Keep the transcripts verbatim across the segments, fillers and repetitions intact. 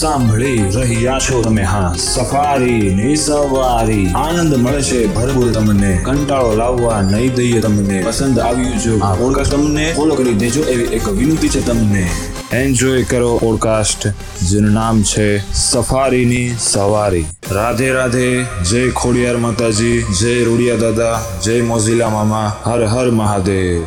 સાંભળી રહ્યા છો તમે? હા, સફારી ની સવારી, આનંદ મળે છે ભરપૂર. તમને કંટાળો લાવવા નહીં દઈએ. તમને પસંદ આવ્યું જો આ પોડકાસ્ટ, તમને ફોલો કરી દેજો એવી એક વિનંતી છે. તમને એન્જોય કરો પોડકાસ્ટ જેનું નામ છે સફારી ની સવારી. રાધે રાધે, જય ખોડિયાર માતાજી, જય રૂડિયા દાદા, જય મોઝીલા મામા, હર હર મહાદેવ.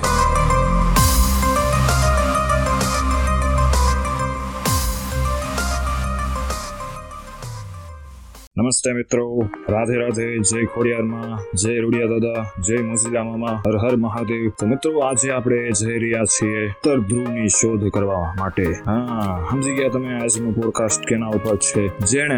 નમસ્તે મિત્રો, રાધે રાધે, જય ખોડિયારમાં, જય રૂડિયા દાદા, જય મોઝીલા મામા, હર હર મહાદેવ. તો મિત્રો, આજે આપણે જઈ રહ્યા છીએ ઉત્તર ધ્રુવની શોધ કરવા માટે. હા, સમજી ગયા તમે, આજનો પોડકાસ્ટ કેના ઉપર છે? જેણે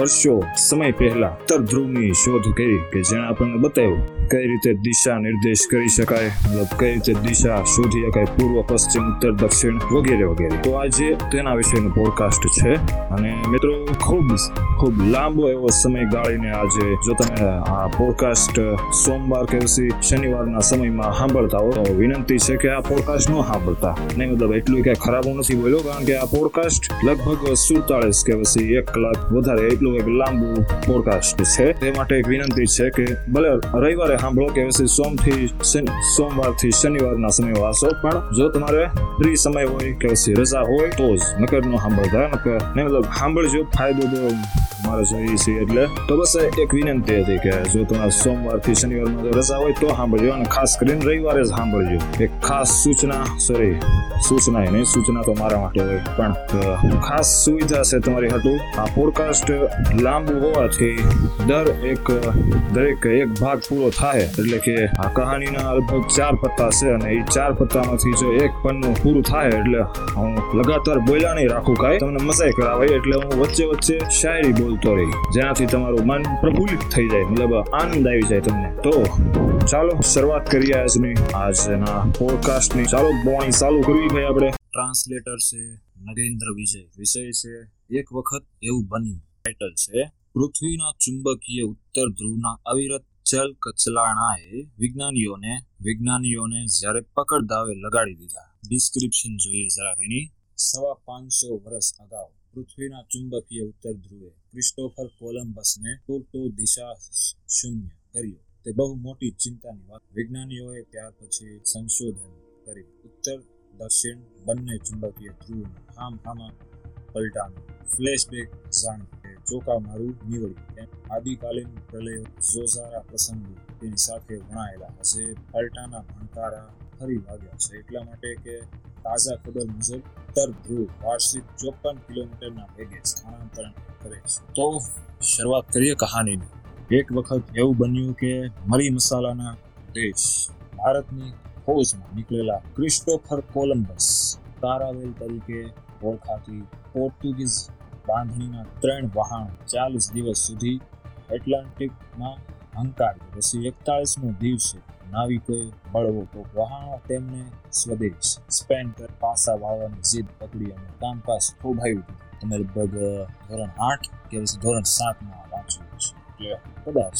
વર્ષો સમય પહેલા ઉત્તર ધ્રુવની શોધ કરી, કે જેણે આપણને બતાવ્યું કઈ રીતે દિશા નિર્દેશ કરી શકાય, મતલબ કઈ રીતે દિશા શોધી શકાય, પૂર્વ, પશ્ચિમ, ઉત્તર, દક્ષિણ વગેરે વગેરે. તો આજે તેના વિશેનો પોડકાસ્ટ છે. અને મિત્રો, ખૂબ ખૂબ લાંબો એવો સમય ગાળીને આજે જો તમે આ પોડકાસ્ટ સોમવાર કે શનિવારના સમયમાં સાંભળતા હો તો વિનંતી છે કે આ પોડકાસ્ટ ન સાંભળતા નહીં. મતલબ એટલું કઈ ખરાબ હું નથી બોલ્યો, કારણ કે આ પોડકાસ્ટ લગભગ સુડતાલીસ કે પછી એક કલાક વધારે એટલું એક લાંબુ પોડકાસ્ટ છે. તે માટે એક વિનંતી છે કે ભલે રવિવારે સાંભળો કે પછી સોમથી સોમવારથી શનિવારના સમય વાંચો, પણ જો તમારે ફ્રી સમય હોય કે પછી રજા હોય તો જ, નકર ન સાંભળતા. નકર નહીં, મતલબ સાંભળજો, ફાયદો તો મારે જોઈએ છે. એટલે તો બસ એક વિનંતી હતી કે જો તમારે સોમવારથી શનિવારમાં રજા હોય તો સાંભળજો, અને ખાસ કરીને રવિવારે જ સાંભળજો. એક ખાસ સૂચના, સોરી સૂચના નહીં, સૂચના તો મારા માટે હોય, પણ ખાસ સુવિધા છે તમારી હતું. આ પોડકાસ્ટ લાંબુ હોવાથી દર એક દરેક એક ભાગ પૂરો થાય, એટલે કે આ કહાનીના લગભગ ચાર પત્તા છે, અને એ ચાર પત્તામાંથી જો એક પન્નું પૂરું થાય એટલે હું લગાતાર બોલ્યા નહીં રાખું કાંઈ, તમને મજા કરાવાય, એટલે હું વચ્ચે વચ્ચે શાયરી બોલતો રહી, જેનાથી તમારું મન પ્રફુલ્લિત થઈ જાય, મતલબ આનંદ આવી જાય તમને. તો ચાલો શરૂઆત કરીએ આજની આજના પોડકાસ્ટની. ચાલો બોણી ચાલુ કરવી ભાઈ આપણે. ટ્રાન્સલેટર છે નગેન્દ્ર વિજય. વિષય છે એક વખત એવું બન્યું. ટાઇટલ છે પૃથ્વીના ચુંબકીય ઉત્તર ધ્રુવના અવિરત ચલ કચલાણાએ વિજ્ઞાનીઓને વિજ્ઞાનીઓને જ્યારે પકડ દાવે લગાડી દીધા. ડિસ્ક્રિપ્શન જોઈએ જરાક એની. સવા પાંચસો વર્ષ અગાઉ પૃથ્વીના ચુંબકીય ઉત્તર ધ્રુવે ક્રિસ્ટોફર કોલમ્બસને પૂરતો દિશા શૂન્ય કર્યો. તે બહુ મોટી ચિંતાની વાત. વિજ્ઞાનીઓએ ત્યાર પછી સંશોધન કર્યું. ઉત્તર દક્ષિણ બંને ચુંબકીય ધ્રુવના આમ આમાં પલટાનો ફ્લેશબેક જાણ્યો. ચોકા મારું નીવડ્યું. આદિકાલીન પ્રલય જોઝારા પ્રસંગો તેની સાથે વણાયેલા હશે. પલટાના ભણકારા ફરી વાગ્યા છે, એટલા માટે કે તાજા ખબર મુજબ ઉત્તર ધ્રુવ વાર્ષિક ચોપન કિલોમીટરના વેગે સ્થાનાંતરણ કરે છે. તો શરૂઆત કરીએ કહાનીની. એક વખત એવું બન્યું કે મરી મસાલાના દેશ ભારતની ફોજમાં નીકળેલા ક્રિસ્ટોફર કોલમ્બસ કારાવેલ તરીકે ઓળખાતી પોર્ટુગીઝ બાંધણીના ત્રણ વહાણ ચાલીસ દિવસ સુધી એટલાન્ટિકમાં હંકાર્યું. પછી એકતાળીસમો દિવસે નાવિકોએ બળવો તો વહાણો તેમને સ્વદેશ સ્પેન પર પાછા વાળવાની જીદ પકડી અને કામકાજ થોભાયું હતું. તમે લગભગ ધોરણ આઠ કે પછી ધોરણ સાતમાં વાંચ્યું હશે, એટલે કદાચ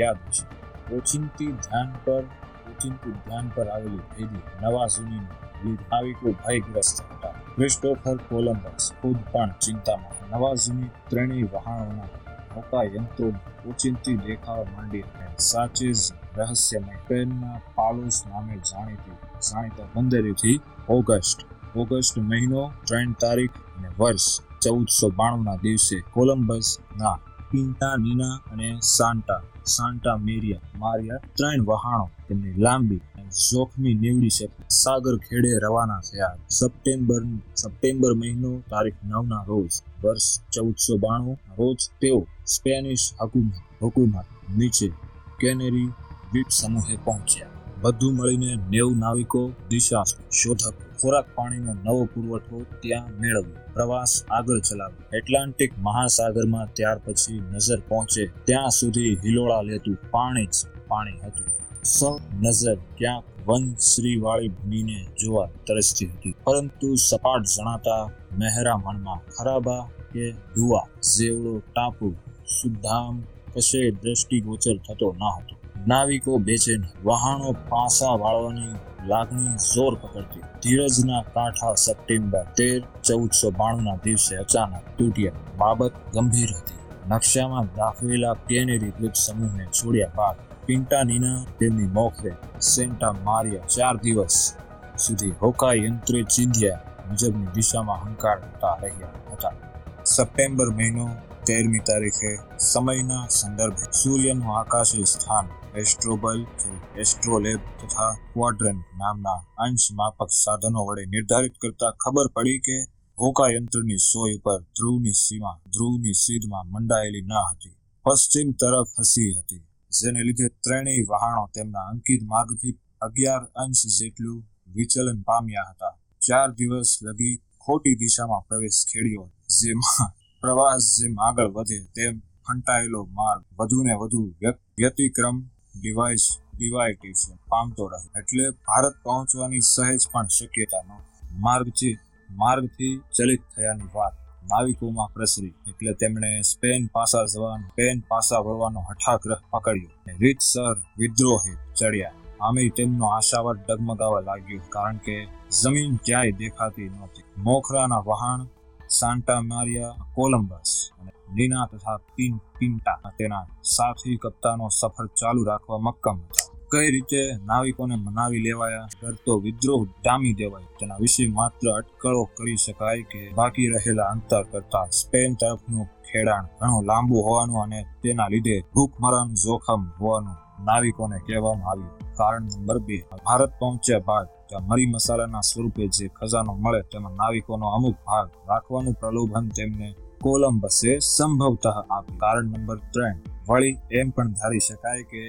યાદ હશે. ઓચિંતી ધ્યાન પર ઓચિંતું ધ્યાન પર આવેલી ભેદી નવા જૂનીની લીધ નાવિકો ભયગ્રસ્ત હતા. ક્રિસ્ટોફર કોલમ્બસ ખુદ પણ ચિંતામાં. નવાઝની ત્રણેય વહાણોના મોટા યંત્રો ઓચિંતી દેખાવા માંડી. સાચે જ રહસ્યમય સ્પેનના પાલોસ નામે જાણીતી જાણીતા બંદરેથી ઓગસ્ટ ઓગસ્ટ મહિનો, ત્રણ તારીખ અને વર્ષ ચૌદસો બાણુંના દિવસે કોલમ્બસના પિન્ટા નીના અને સાન્ટા સાન્ટા મેરિયા મારિયા ત્રણ વહાણો તેમની લાંબી જોખમી નીવડી છે સાગર ખેડે રવાના થયા. સપ્ટેમ્બર સપ્ટેમ્બર મહિનો, તારીખ નવ ના રોજ, વર્ષ ચૌદસો બાણું રોજ તેઓ સ્પેનિશ હુકુમત નીચે કેનેરી દ્વીપ સમૂહે પહોંચ્યા. બધું મળીને નેવું નાવિકો, દિશા શોધક, ખોરાક પાણીનો નવો પુરવઠો ત્યાં મેળવ્યો. પ્રવાસ આગળ ચલાવ્યો એટલાન્ટિક મહાસાગરમાં. ત્યાર પછી નજર પહોંચે ત્યાં સુધી હિલોળા લેતું પાણી જ પાણી હતું. સૌ નજર ક્યાંક વનશ્રીવાળી ભૂમિને જોવા તરસતી હતી, પરંતુ સપાટ જણાતા મહેરામણમાં ખરાબા કે ધુવા જેવડો ટાપુ સુદ્ધામ કશે દ્રષ્ટિગોચર થતો ન હતો. नाविको बेचैन, वहाणों पासा वाळवानी लागणी जोर पकड़ती। धीरज ना कांठा सप्टेम्बर तेर चौदह सौ बाणु ना दिवसे अचानक तूट्या। बाबत गंभीर हती। नक्शा में दाखवेला केनेरी द्वीप समूह ने छोड़िया बाद पिंटानीना तेमनी मोखरे सेंटा मारिया चार दिवस सुधी होका यंत्रे चींधिया मुजबनी दिशा में हंकारता रह्या हता। सप्टेम्बर महीनो तेरमी तारीखे समयना संदर्भे सूर्यनु आकाशीय स्थान एस्ट्रोबल एस्ट्रोलेब तथा क्वाड्रेंट नामना अंश मापक साधनों वडे निर्धारित करता खबर पड़ी के होका यंत्रनी सोय पर ध्रुवनी सीमा ध्रुवनी सीध में मंडायेली न हती, पश्चिम तरफ फसी हती, जेने लीधे त्रणेय वहाणों तेमना अंकित मार्गथी अगियार अंश जेटलू विचलन पाम्या हता। चार दिवस लगी खोटी दिशा में प्रवेश खेड्यो, जेमां प्रवास जेम आगळ वधे तेम फंटायेलो मार्ग वधु ने वधु व्यतिक्रम डिवाइस डिवाइटेशन पामतो रहे, એટલે ભારત પહોંચવાની સહેજ પણ શક્યતા ન માર્ગ છે માર્ગથી ચલિત થયાની વાત નાવિકોમાં પ્રસરી, એટલે તેમણે સ્પેન પાસા જવાન સ્પેન પાસા વળવાનો હઠાગ્રહ પકડ્યો। રીતસર વિદ્રોહે ચડ્યા। આમે તેમનો આશાવાદ ડગમગાવા લાગ્યો, કારણ કે જમીન ક્યાંય દેખાતી નહોતી। મોખરાના વહાણ सांता मारिया कोलंबस नीना तथा पिन, पिंटा तेना साथी कप्तानो सफर चालू राखवा मक्कम हता। कई रीते नाविकोने मनावी लेवाया करतो विद्रोह डामी देवायो, तेना विषे मात्र अटकळो करी शकाय के बाकी रहेला अंतर करता स्पेन तरफनु खेडाण घणो लांबू होवानुं अने तेना लीधे भूखमरानुं जोखम होवानुं नाविकोने कहेवामां आव्युं। कारण नंबर बे, भारत पहुंच्या बाद मरी मसालाना स्वरूपे जे खजानो मळे तेमां नाविकोनो अमुक भाग राखवानुं प्रलोभन तेमने कोलंबसे संभवतः आप्युं। कारण नंबर त्रण, वळी एम पण धारी शकाय के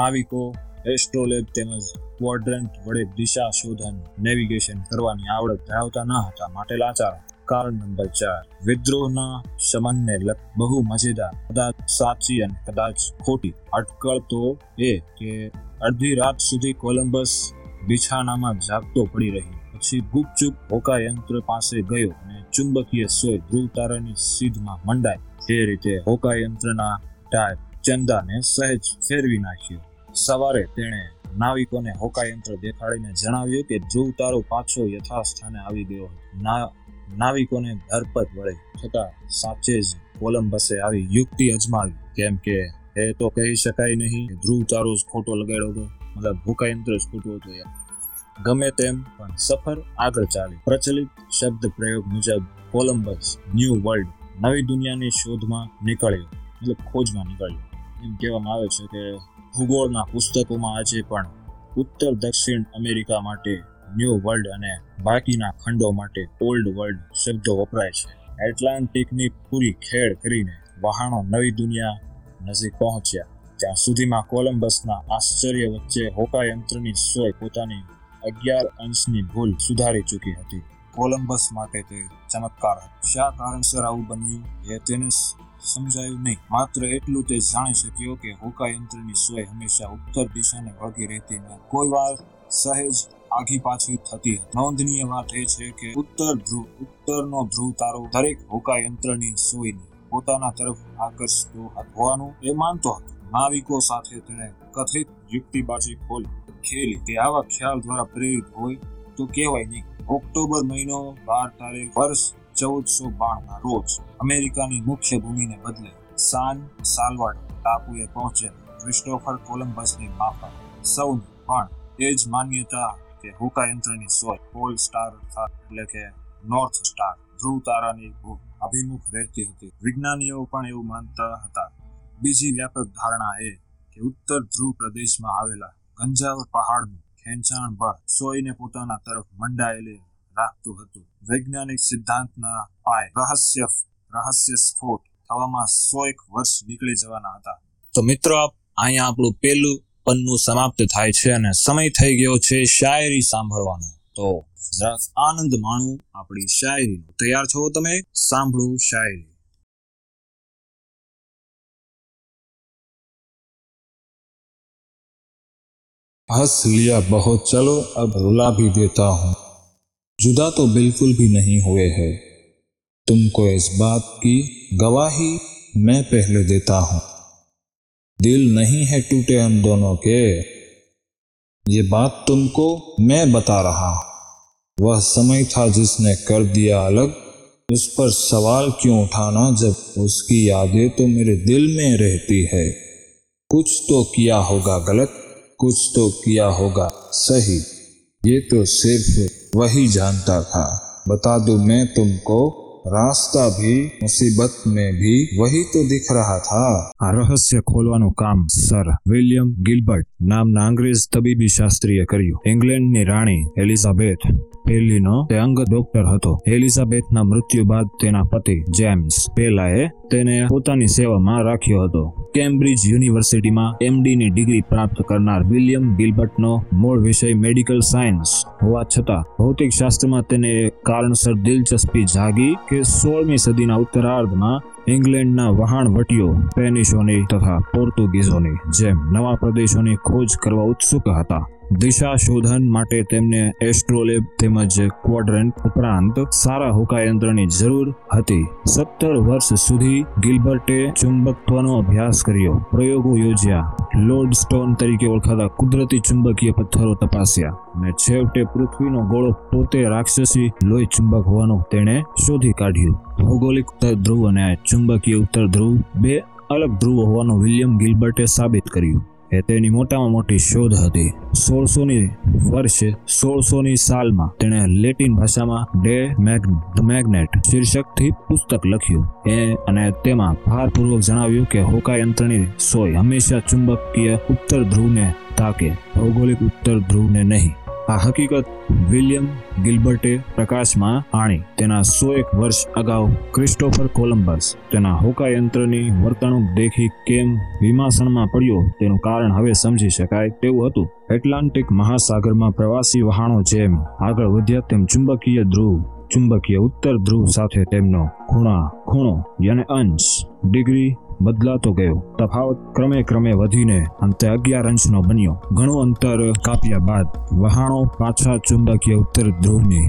नाविको एस्ट्रोलेब तेमज क्वाड्रंट वडे दिशा शोधन नेविगेशन करवानी आवडत धरावता न हता, माटे लाचार। कारण नंबर चार, विद्रोहना शमन ने बहु मजेदार कदाच साची अने कदाच खोटी अटकळ तो ए के अर्धी रात सुधी कोलंबस बिछाणामां जागतो पड़ी रही, पछी गुपचूप होका यंत्र पासे गयो अने चुंबकीय सोय ध्रुव तारानी सीधमां मंडाई। ए रीते होका यंत्रना टायर चंदाने सहज फेरवी नाख्यो। सवारे तेणे नाविकोने होका यंत्र देखाडीने जणाव्युं के ध्रुव तारो पाछो यथास्थाने आवी गयो। ना नाविकोने धरपत वळे छता साचे ज कोलंबसे आवी युक्ति अजमावी, केम के ए तो कही शकाय नहीं ध्रुव तारो ज खोटो लगाड्यो तो, मतलब होका यंत्र ज खोटो तो या गमे तेम पण सफर आगळ चाली। प्रचलित शब्द प्रयोग मुजब कोलंबस न्यू वर्ल्ड नवी दुनियानी शोधमां निकळ्यो, मतलब खोजमां निकळ्यो एम कहेवामां आवे छे। के भूगोळना पुस्तकोमां आजे पण उत्तर दक्षिण अमेरिका माटे न्यू वर्ल्ड अने बाकीना खंडो माटे ओल्ड वर्ल्ड शब्दो वपराय छे। एटलांटिकनी पूरी खेड़ करीने वहाणो नवी दुनिया नजीक पहोंच्या। त्यां सुधीमां कोलंबसना आश्चर्य वच्चे होका यंत्रनी सोय पोतानी अगियार अंशनी भूल सुधारी चूकी हती। कोलंबस माटे ते चमत्कार हतो। शा कारणसर आवुं बन्युं ए तेने समजायुं नहीं, मात्र एटलुं ते जाणी शक्यो के होका यंत्रनी सोय हमेशा उत्तर दिशाने वळगी रहेती न कोई वार सहज आगी पाछी थती। नोंधनीय वात ए छे के उत्तर ध्रुव उत्तरनो ध्रुव तारो दरेक होका यंत्रनी सोयने પોતાના તરફ આકર્ષતો હોવાનું એ માનતો હતો। નાવિકો સાથે તેણે કથિત યુક્તિબાજી ખોલી ખેલી, તે આવા ખ્યાલ દ્વારા પ્રેરિત હોય તો કહેવાય નહીં। ઓક્ટોબર મહિનો બાર તારીખ વર્ષ ચૌદ સો બાણું રોજ અમેરિકાની મુખ્ય ભૂમિને બદલે સાન સાલ્વાડોર ટાપુએ પહોંચેલા ક્રિસ્ટોફર કોલમ્બસની માફક સૌને પણ એ જ માન્યતા કે હોકા યંત્રની સોય પોલ સ્ટાર એટલે કે નોર્થ સ્ટાર ध्रुव तारानी अभिमुख रहती हती। विज्ञानीओ पण एवुं मानता हता। बीजी व्यापक धारणा ए के उत्तर ध्रुव प्रदेशमां आवेला गंजावर पहाड़नुं खेंचाण बळ सोयने पोताना तरफ मंडायेले राखतुं हतुं। वैज्ञानिक सिद्धांतना पाए रहस्य रहस्य स्फोट थवामां સો એક वर्ष नीकळी जवाना हता। तो मित्रों, आप अहींया आपणुं पहेलुं पन्नुं समाप्त थाय छे अने समय थई गयो छे शायरी सांभळवानो। तो जरा आनंद माणो आपणी शायरीनो। तैयार छो तमे? सांभळो शायरी। हंस लिया बहुत, चलो अब रुला भी देता हूँ। जुदा तो बिल्कुल भी नहीं हुए हैं, तुमको इस बात की गवाही मैं पहले देता हूँ। दिल नहीं है टूटे हम दोनों के। ये बात तुमको मैं बता रहा। वह समय था जिसने कर दिया अलग, उस पर सवाल क्यों उठाना जब उसकी यादें तो मेरे दिल में रहती है। कुछ तो किया होगा गलत, कुछ तो किया होगा सही, ये तो सिर्फ वही जानता था। बता दूं मैं तुमको, रास्ता भी मुसीबत में भी वही तो दिख रहा था। आ रहस्य खोलવાનું કામ સર વિલિયમ ગિલબર્ટ નામના અંગ્રેજ તબીબી શાસ્ત્રીએ કર્યું। ઇંગ્લેન્ડની રાણી એલિઝાબેથ પહેલીનો તે અંગ ડોક્ટર હતો। એલિઝાબેથના મૃત્યુ બાદ તેના પતિ જેમ્સ પહેલાએ તેને પોતાની સેવામાં રાખ્યો હતો। કેમ્બ્રિજ યુનિવર્સિટીમાં એમડીની ડિગ્રી પ્રાપ્ત કરનાર વિલિયમ ગિલબર્ટનો મૂળ વિષય મેડિકલ સાયન્સ હોવા છતાં ભૌતિક શાસ્ત્રમાં તેને કારણસર દિલચસ્પી જાગી કે સોળમી સદીના ઉત્તરાર્ધમાં ઇંગ્લેન્ડના વહાણવટીઓ સ્પેનિશોની તથા પોર્ટુગીઝોની જેમ નવા પ્રદેશોની ખોજ કરવા ઉત્સુક હતા। દિશા શોધન માટે તેમને એસ્ટ્રોલેબ તેમજ ક્વોડ્રન્ટ ઉપરાંત સારા હોકાયંત્રની જરૂર હતી। સત્તર વર્ષ સુધી ગિલબર્ટે ચુંબકત્વનો અભ્યાસ કર્યો, પ્રયોગો યોજ્યા, લોડસ્ટોન તરીકે ઓળખાતા કુદરતી ચુંબકીય પથ્થરો તપાસ્યા અને છેવટે પૃથ્વીનો ગોળો પોતે રાક્ષસી લોહી ચુંબક હોવાનું તેણે શોધી કાઢ્યું। ભૌગોલિક ઉત્તર ધ્રુવ અને ચુંબકીય ઉત્તર ધ્રુવ બે અલગ ધ્રુવ હોવાનું વિલિયમ ગિલબર્ટે સાબિત કર્યું। એ તેની મોટામાં મોટી શોધ હતી। સોળસોની વર્ષે સોળસોની સાલમાં તેણે લેટિન ભાષામાં ડે મેગ્નેટ શીર્ષકથી પુસ્તક લખ્યું એ અને તેમાં ભારપૂર્વક જણાવ્યું કે હોકાયંત્રની સોય હંમેશા ચુંબકીય ઉત્તર ધ્રુવને તાકે, ભૌગોલિક ઉત્તર ધ્રુવને નહીં। આ હકીકત વિલિયમ ગિલબર્ટે પ્રકાશમાં આણી। તેના સો એક વર્ષ અગાઉ ક્રિસ્ટોફર કોલમ્બસ તેના હોકાયંત્રની વર્તણૂક દેખી કેમ વિમાસણમાં પડ્યો તેનું કારણ હવે સમજી શકાય તેવું હતું। એટલાન્ટિક મહાસાગરમાં પ્રવાસી વહાણો જેમ આગળ વધ્યા તેમ ચુંબકીય ધ્રુવ ચુંબકીય ઉત્તર ધ્રુવ સાથે તેમનો ખૂણા ખૂણો યાને અંશ ડિગ્રી બદલાતો ગયો। તફાવત ક્રમે ક્રમે વધીને અંતે અગિયાર અંશનો બન્યો। ઘણું અંતર કાપ્યા બાદ વહાણો પાછા ચુંબકીય ઉત્તર ધ્રુવની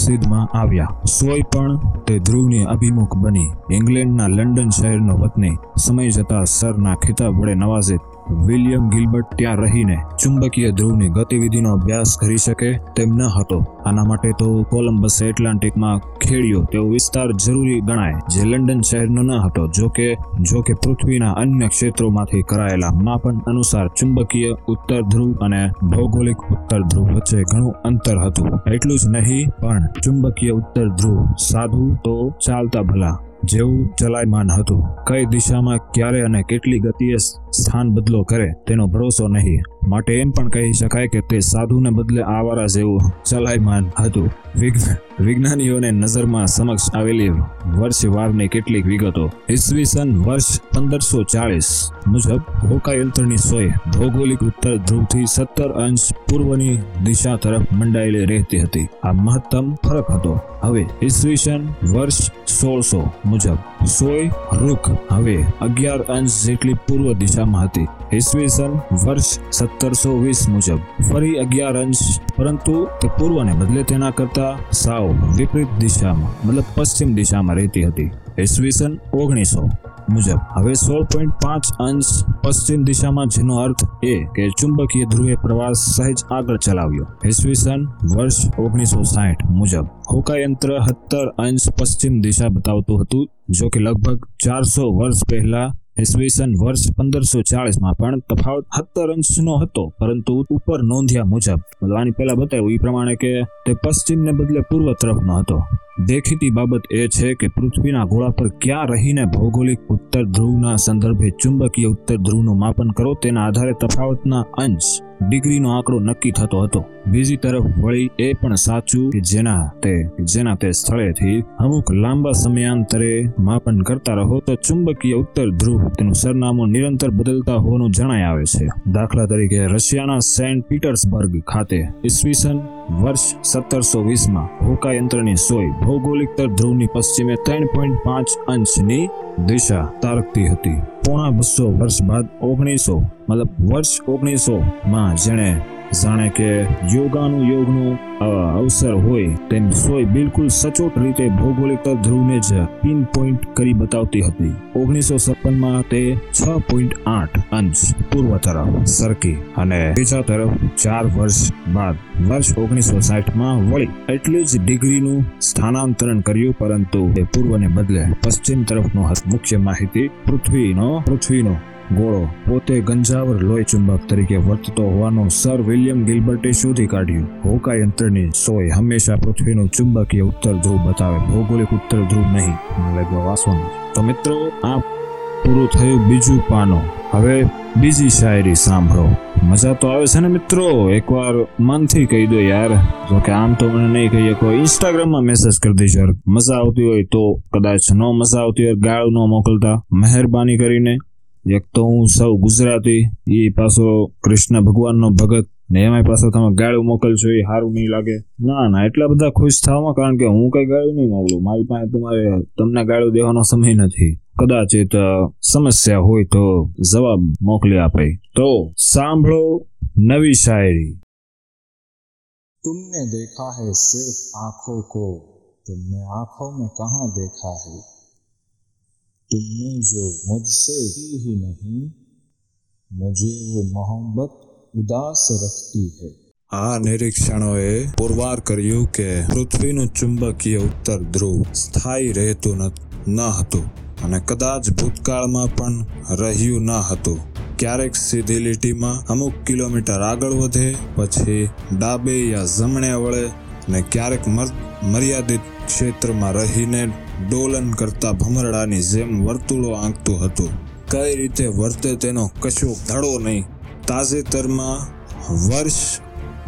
સીધમાં આવ્યા। સોય પણ તે ધ્રુવની અભિમુખ બની। ઇંગ્લેન્ડના લંડન શહેરનો વતની સમય જતા સરના ખિતાબ વડે નવાજિત વિલિયમ ગિલબર્ટ ત્યાં રહીને ચુંબકીય ધ્રુવની ગતિવિધિનો અભ્યાસ કરી શકે તેમ ન હતો। આના માટે તો કોલમ્બસે એટલાન્ટિકમાં ખેડ્યો તેવો વિસ્તાર જરૂરી ગણાય જે લંડન શહેરનો ન હતો। જોકે જોકે પૃથ્વીના અન્ય ક્ષેત્રોમાંથી કરાયેલા માપન અનુસાર ચુંબકીય ઉત્તર ધ્રુવ અને ભૌગોલિક ઉત્તર ધ્રુવ વચ્ચે ઘણું અંતર હતું। એટલું જ નહીં પણ ચુંબકીય ઉત્તર ધ્રુવ સાધુ તો ચાલતા ભલા જેવું ચલાયમાન હતું। કઈ દિશામાં ક્યારે અને કેટલી ગતિએ સ્થાન બદલો કરે તેનો ભરોસો નહીં, માટે એમ પણ કહી શકાય કે તે સાધુને બદલે આવારા જેવું ચલાયમાન હતું। વિજ્ઞાનીઓને નજરમાં સમક્ષ આવેલી વર્ષવારની કેટલીક વિગતો ઈસવીસન વર્ષ પંદરસો ચાલીસ મુજબ હોકાયંત્રની સોય ભૌગોલિક ઉત્તર ધ્રુવથી સત્તર અંશ પૂર્વની દિશા તરફ મંડાયેલી રહેતી હતી। આ મહત્તમ ફરક હતો। હવે ઈસવીસન વર્ષ સોળસો મુજબ સોય રૂખ હવે અગિયાર અંશ જેટલી પૂર્વ દિશામાં હતી। ઈસવીસન વર્ષ સત્તરસો વીસ મુજબ ફરી અગિયાર અંશ, પરંતુ તે પૂર્વને બદલે તેના કરતા સાવ વિપરીત દિશામાં મતલબ પશ્ચિમ દિશામાં રહેતી હતી। ઈસવીસન ઓગણીસો મુજબ હવે સોળ પોઈન્ટ પાંચ અંશ પશ્ચિમ દિશામાં, જેનો અર્થ એ કે ચુંબકીય ધ્રુવે પ્રવાસ સહેજ આગળ ચલાવ્યો। ઈસવીસન વર્ષ ઓગણીસો સાઠ મુજબ હોકાયંત્ર સત્તર અંશ પશ્ચિમ દિશા બતાવતું હતું, જો કે લગભગ ચારસો વર્ષ પહેલા ઈસવીસન વર્ષ પંદરસો ચાલીસમાં પણ તફાવત સત્તર અંશનો હતો, પરંતુ ઉપર નોંધ્યા મુજબ આની પહેલા બતાવ્યું એ પ્રમાણે કે તે પશ્ચિમને બદલે પૂર્વ તરફનો હતો। દેખીતી બાબત એ છે કે પૃથ્વીના ગોળા પર ક્યાં રહીને ભૌગોલિક ઉત્તર ધ્રુવના સંદર્ભે ચુંબકીય ઉત્તર ધ્રુવનું માપન કરો તેના આધારે તફાવતના અંશ ડિગ્રીનો આંકડો નક્કી થતો હતો। બીજી તરફ વળી એ પણ સાચું કે જેના તે જેના તે સ્થળેથી અમુક લાંબા સમયાંતરે માપન કરતા રહો તો ચુંબકીય ઉત્તર ધ્રુવ તેનું સરનામું નિરંતર બદલતા હોવાનું જણાય આવે છે। દાખલા તરીકે રશિયાના સેન્ટ પીટર્સબર્ગ ખાતે ઈસવીસન વર્ષ સત્તરસો વીસમાં હોકાયંત્રની સોય ભૌગોલિક ઉત્તર ધ્રુવની પશ્ચિમે ત્રણ પોઈન્ટ પાંચ અંશની દિશા તારકતી હતી। પોણા બસો વર્ષ બાદ ઓગણીસો મતલબ વર્ષ ઓગણીસો માં જેણે જાણે કે યોગાનું યોગનું અવસર હોય તેમ સોય બિલકુલ સચોટ રીતે ભૌગોલિક ધ્રુવને જ પિન પોઈન્ટ કરી બતાવતી હતી. ઓગણીસો છપ્પનમાં તે છ પોઈન્ટ આઠ અંશ પૂર્વ તરફ સરકી અને બીજા તરફ ચાર વર્ષ બાદ વર્ષ ઓગણીસો સાઠમાં વળી એટલી જ ડિગ્રીનું સ્થાનાંતરણ કર્યું, પરંતુ તે પૂર્વને બદલે પશ્ચિમ તરફનો મુખ્ય માહિતી પૃથ્વીનો પૃથ્વીનો ગોળો પોતે ગંજાવર લોહી ચુંબક તરીકે વર્તતો હોવાનો સર વિલિયમ ગિલબર્ટે શોધી કાઢ્યું. હોકા યંત્રની સોય હંમેશા પૃથ્વીનું ચુંબકીય ઉત્તર ધ્રુવ બતાવે, ભૌગોલિક ઉત્તર ધ્રુવ નહીં. વાસવાનું તો મિત્રો આ પૂરું થયું બીજું પાનો. હવે બીજી શાયરી સાંભળો. મજા તો આવે છે ને મિત્રો? એકવાર મનથી કહી દો યાર. જો કે આમ તો મને નહીં કહીએ, કોઈ ઇન્સ્ટાગ્રામમાં મેસેજ કરી દેજો. મજા આવતી હોય તો કદાચ, ન મજા આવતી હોય ગાળ ન મોકલતા મહેરબાની કરીને. એક તો હું સૌ ગુજરાતી, એ પાછો કૃષ્ણ ભગવાનનો ભગત, ને એમાં પાછો તમે ગાળું મોકલશો એ સારું નહીં લાગે. ના ના, એટલા બધા ખુશ થવામાં, કારણ કે હું કઈ ગાળું નહીં મોકલું. મારી પાસે તમારે તમને ગાળું દેવાનો સમય નથી. કદાચિત સમસ્યા હોય તો જવાબ મોકલી આપે. તો સાંભળો નવી શાયરી. तुमने देखा है सिर्फ आंखों को, तुमने आंखों में कहां देखा है, तुमने जो मुझसे की ही नहीं, मुझे वो मोहब्बत उदास रखती है. આ નિરીક્ષણોએ પુરવાર કર્યું કે પૃથ્વીનું ચુંબકીય ઉત્તર ધ્રુવ સ્થાયી રહેતું ન હતું અને કદાચ ભૂતકાળમાં પણ રહ્યું ન હતું. ક્યારેક સીધી લીટીમાં અમુક કિલોમીટર આગળ વધે, પછી ડાબે યા જમણે વળે, અને ક્યારેક મર્યાદિત ક્ષેત્રમાં રહીને ડોલન કરતા ભમરડાની જેમ વર્તુળો આંકતું હતું. કઈ રીતે વર્તે તેનો કશો ધડો નહીં. તાજેતરમાં વર્ષ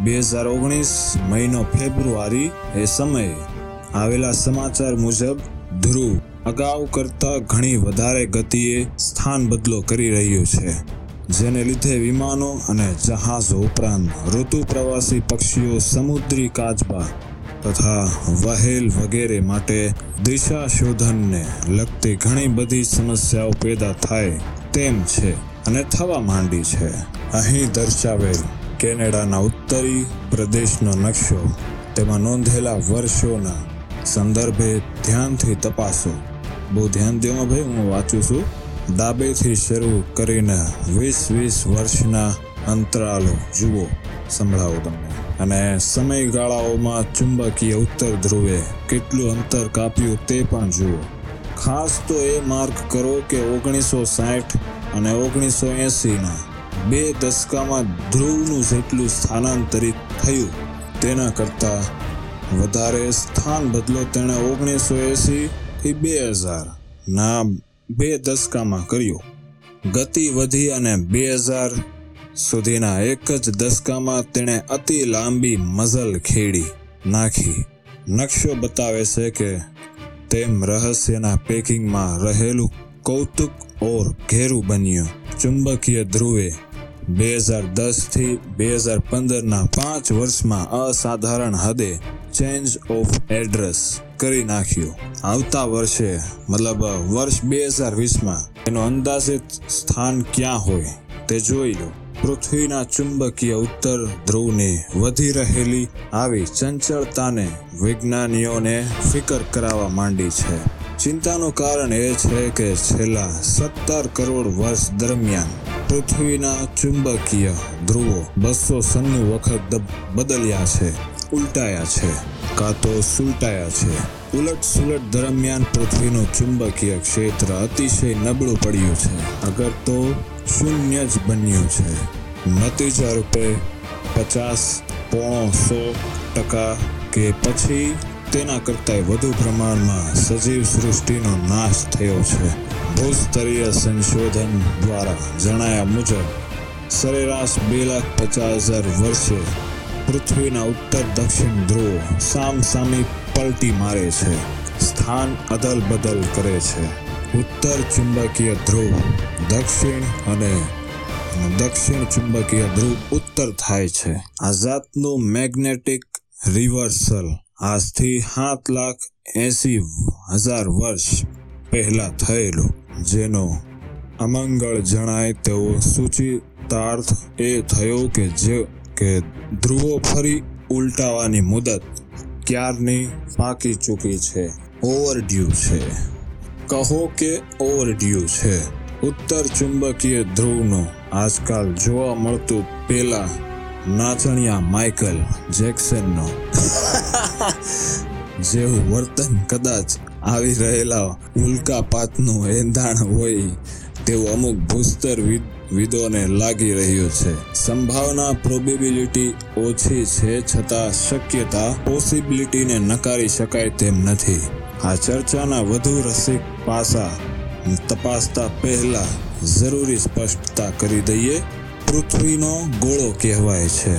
બે હજાર ઓગણીસ મહિનો ફેબ્રુઆરી એ સમયે આવેલા સમાચાર મુજબ ધ્રુવ અગાઉ કરતા ઘણી વધારે ગતિએ સ્થાન બદલો કરી રહ્યું છે, જેને લીધે વિમાનો અને જહાજો ઉપરાંત ઋતુ પ્રવાસી પક્ષીઓ, સમુદ્રી કાચબા તથા વહેલ વગેરે માટે દિશા શોધનને લગતી ઘણી બધી સમસ્યાઓ પેદા થાય તેમ છે અને થવા માંડી છે. અહીં દર્શાવેલ કેનેડાના ઉત્તરી પ્રદેશનો નકશો તેમાં નોંધેલા વર્ષોના સંદર્ભે ધ્યાનથી તપાસો. બહુ ધ્યાન દેવા ભાઈ, હું વાંચું છું. ડાબેથી શરૂ કરીને વીસ વીસ વર્ષના અંતરાલો જુઓ, સંભળાવો તમને. અને સમયગાળાઓમાં ચુંબકીય ઉત્તર ધ્રુવે કેટલું અંતર કાપ્યું તે પણ જુઓ. ખાસ તો એ માર્ક કરો કે ઓગણીસો સાઠ અને ઓગણીસો એંસીના બે દશકામાં ધ્રુવનું જેટલું સ્થાનાંતરિત થયું તેના કરતાં વધારે સ્થાન બદલો તેણે ઓગણીસો એંસી થી બે હજાર ના બે દશકામાં કર્યો. ગતિ વધી અને બે હજાર સુધીના એક જ દશકામાં તેણે અતિ લાંબી મઝલ ખેડી નાખી. નકશો બતાવે છે કે તેમ રહસ્યના પેકિંગમાં રહેલું કૌતુક ઓર ઘેરું બન્યું. ચુંબકીય ધ્રુવે બે હજાર દસ થી બે હજાર પંદરના પાંચ વર્ષમાં અસાધારણ હદે ચેન્જ ઓફ એડ્રેસ કરી નાખ્યો. આવતા વર્ષે મતલબ વર્ષ બે હજાર વીસમાં એનો અંદાજિત સ્થાન ક્યાં હોય તે જોઈ લો. પૃથ્વીના ચુંબકીય ઉત્તર ધ્રુવની વધી રહેલી આવી ચંચળતાને વિજ્ઞાનીઓને ફિકર કરાવવા માંડી છે. ચિંતાનું કારણ એ છે કે છેલ્લા સત્તર કરોડ વર્ષ દરમિયાન પૃથ્વીના ચુંબકીય ધ્રુવો બસો સન્નું વખત બદલ્યા છે, ઉલટાયા છે, કાં તો સુલટાયા છે. ઉલટ સુલટ દરમિયાન પૃથ્વીનું ચુંબકીય ક્ષેત્ર અતિશય નબળું પડ્યું છે, અગર તો શૂન્ય જ બન્યું છે. નતીજા રૂપે પચાસ પોણો સો ટકા કે પછી તેના કરતાં વધુ પ્રમાણમાં સજીવ સૃષ્ટિનો નાશ થયો છે. ભૂસ્તરીય સંશોધન દ્વારા જણાયા મુજબ સરેરાશ બે લાખ પચાસ હજાર વર્ષે પૃથ્વીના ઉત્તર દક્ષિણ ધ્રુવો સામસામી પલટી મારે છે, સ્થાન અદલ બદલ કરે છે. ઉત્તર ચુંબકીય ધ્રુવ દક્ષિણ અને દક્ષિણ ચુંબકીય ધ્રુવ ઉત્તર થાય છે. આ જાતનું મેગ્નેટિક રિવર્સલ આજથી સાત લાખ એંસી હજાર વર્ષ પહેલા થયેલું, જેનો અમંગળ જણાય તેવો સૂચિતાર્થ એ થયો કે જે કે ધ્રુવો ફરી ઉલટાવાની મુદત ક્યારની પાકી ચૂકી છે, ઓવરડ્યુ છે. કહો કે ઓવરડ્યુ છે. ઉત્તર ચુંબકીય ધ્રુવનું આજકાલ જોવા મળતું પેલા નાચણિયા માઇકલ જેક્સનનો જેવું વર્તન કદાચ આવી રહેલા ઉલ્કાપાતનું એંધાણ હોય તેવું અમુક ભૂસ્તર વિદોને લાગી રહ્યું છે. સંભાવના પ્રોબેબિલિટી ઓછી છે, છતાં શક્યતા પોસિબિલિટીને નકારી શકાય તેમ નથી. આ ચર્ચાના વધુ રસિક પાસા તપાસતા પહેલા જરૂરી સ્પષ્ટતા કરી દઈએ. પૃથ્વીનો ગોળો કહેવાય છે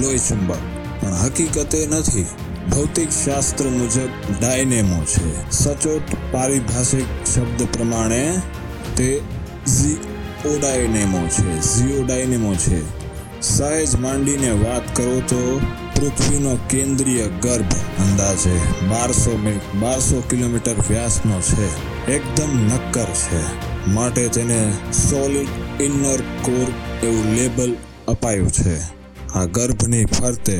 લોહી ચુંબક, પણ હકીકતે નથી. ભૌતિક શાસ્ત્ર મુજબ ડાયનેમો છે. સચોટ પારિભાષિક શબ્દ પ્રમાણે તે ઝીઓડાયનેમો છે. ઝીઓડાયનેમો છે. સહેજ માંડીને વાત કરો તો પૃથ્વીનો કેન્દ્રીય ગર્ભ અંદાજે બારસો બારસો કિલોમીટર વ્યાસનો છે. એકદમ નક્કર છે, માટે તેને સોલિડ ઇનર કોર એવું લેબલ અપાયું છે. આ ગર્ભની ફરતે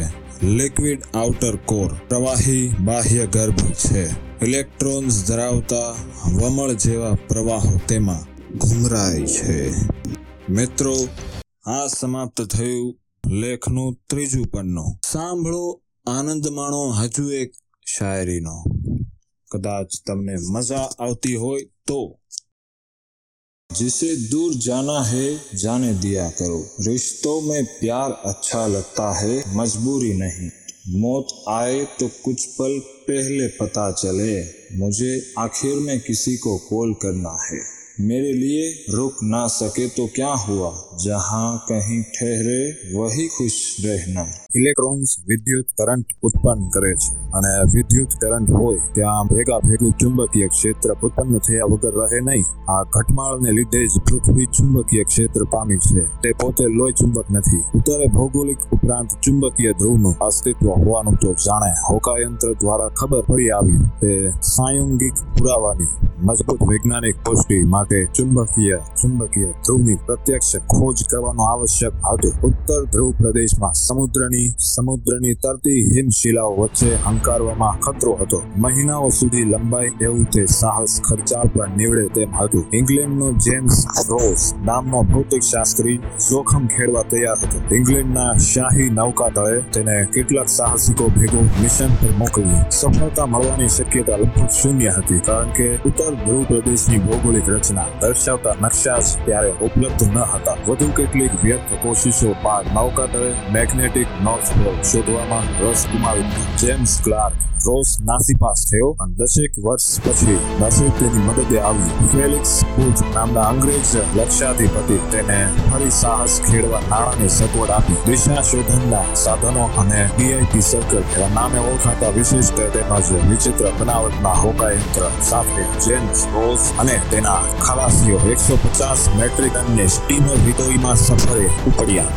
લિક્વિડ આઉટર કોર, પ્રવાહી બાહ્ય ગર્ભ છે. ઇલેક્ટ્રોન્સ ધરાવતા વમળ જેવા પ્રવાહો તેમાં ઘૂમરાય છે. મિત્રો, આ સમાપ્ત થયું લેખનું ત્રીજું પન્નું. સાંભળો આનંદ માણો હજુ એક શાયરીનો. કદાચ તમને મજા આવતી હોય તો. जिसे दूर जाना है जाने दिया करो, रिश्तों में प्यार अच्छा लगता है, मजबूरी नहीं। मौत आए तो कुछ पल पहले पता चले, मुझे आखिर में किसी को कॉल करना है। मेरे लिए रुक ना सके तो क्या हुआ, जहाँ कहीं ठहरे वही खुश रहना। ઇલેક્ટ્રોન્સ વિદ્યુત કરંટ ઉત્પન્ન કરે છે, અને વિદ્યુત કરંટ હોય ત્યાં ભેગા ભેગું ચુંબકીય ક્ષેત્ર ઉત્પન્ન થયા વગર રહે નહીં. આ ઘટમાળને લીધે જ પૃથ્વી ચુંબકીય ક્ષેત્ર પામી છે. તે પોતે લોહી ચુંબક નથી. ઉત્તરે ભૌગોલિક ઉપરાંત ચુંબકીય ધ્રુવનું અસ્તિત્વ હોવાનું તો જાણે હોકાયંત્ર દ્વારા ખબર પડી આવી. તે સાંયોગિક પુરાવાની મજબૂત વૈજ્ઞાનિક પુષ્ટિ માટે ચુંબકીય ચુંબકીય ધ્રુવની પ્રત્યક્ષ ખોજ કરવાનો આવશ્યક હતો. ઉત્તર ધ્રુવ પ્રદેશમાં સમુદ્રની સમુદ્રની તરતી હિમશિલાઓ વચ્ચે હંકારવામાં ખતરો હતો. મહિનાઓ સુધી લંબાઈ એવું તે સાહસ ખર્ચાળ પણ નીવડે તેમ હતું. ઇંગ્લેન્ડનો જેમ્સ રોસ નામનો ભૌતિકશાસ્ત્રી જોખમ ખેડવા તૈયાર હતો. ઇંગ્લેન્ડના શાહી નૌકાદળે તેને કેટલાક સાહસિકો ભેગું મિશન પર મોકલ્યું. સફળતા મળવાની શક્યતા લગભગ શૂન્ય હતી, કારણ કે ઉત્તર ધ્રુવ પ્રદેશની ભૌગોલિક રચના દર્શાવતા નકશા ત્યારે ઉપલબ્ધ ન હતા. વધુ કેટલીક વ્યર્થ કોશિશો બાદ નૌકાદળે મેગ્નેટિક નોર્થ પોલ શોધવામાં રસ ગુમાવી. જેમ્સ ક્લાર્ક રોસ નાસીપાસ થયો, અને દસેક વર્ષ પછી નસીબ તેની મદદે આવ્યું. ફેલિક્સ બુચ નામના અંગ્રેજ લક્ષાધિપતિ તેને ફરી સાહસ ખેડવા નાણાંની સગવડ આપી. દિશા શોધનના સાધનો અને ડીઆઈપી સર્કલ નામે ઓળખાતા વિશિષ્ટ તેમજ વિચિત્ર બનાવટના હોકાયંત્ર સાથે જેમ્સ રોસ અને તેના ખલાસીઓ એકસો પચાસ મેટ્રિક ટનની સ્ટીમર વિટોઈમાં સફરે ઉપડ્યા.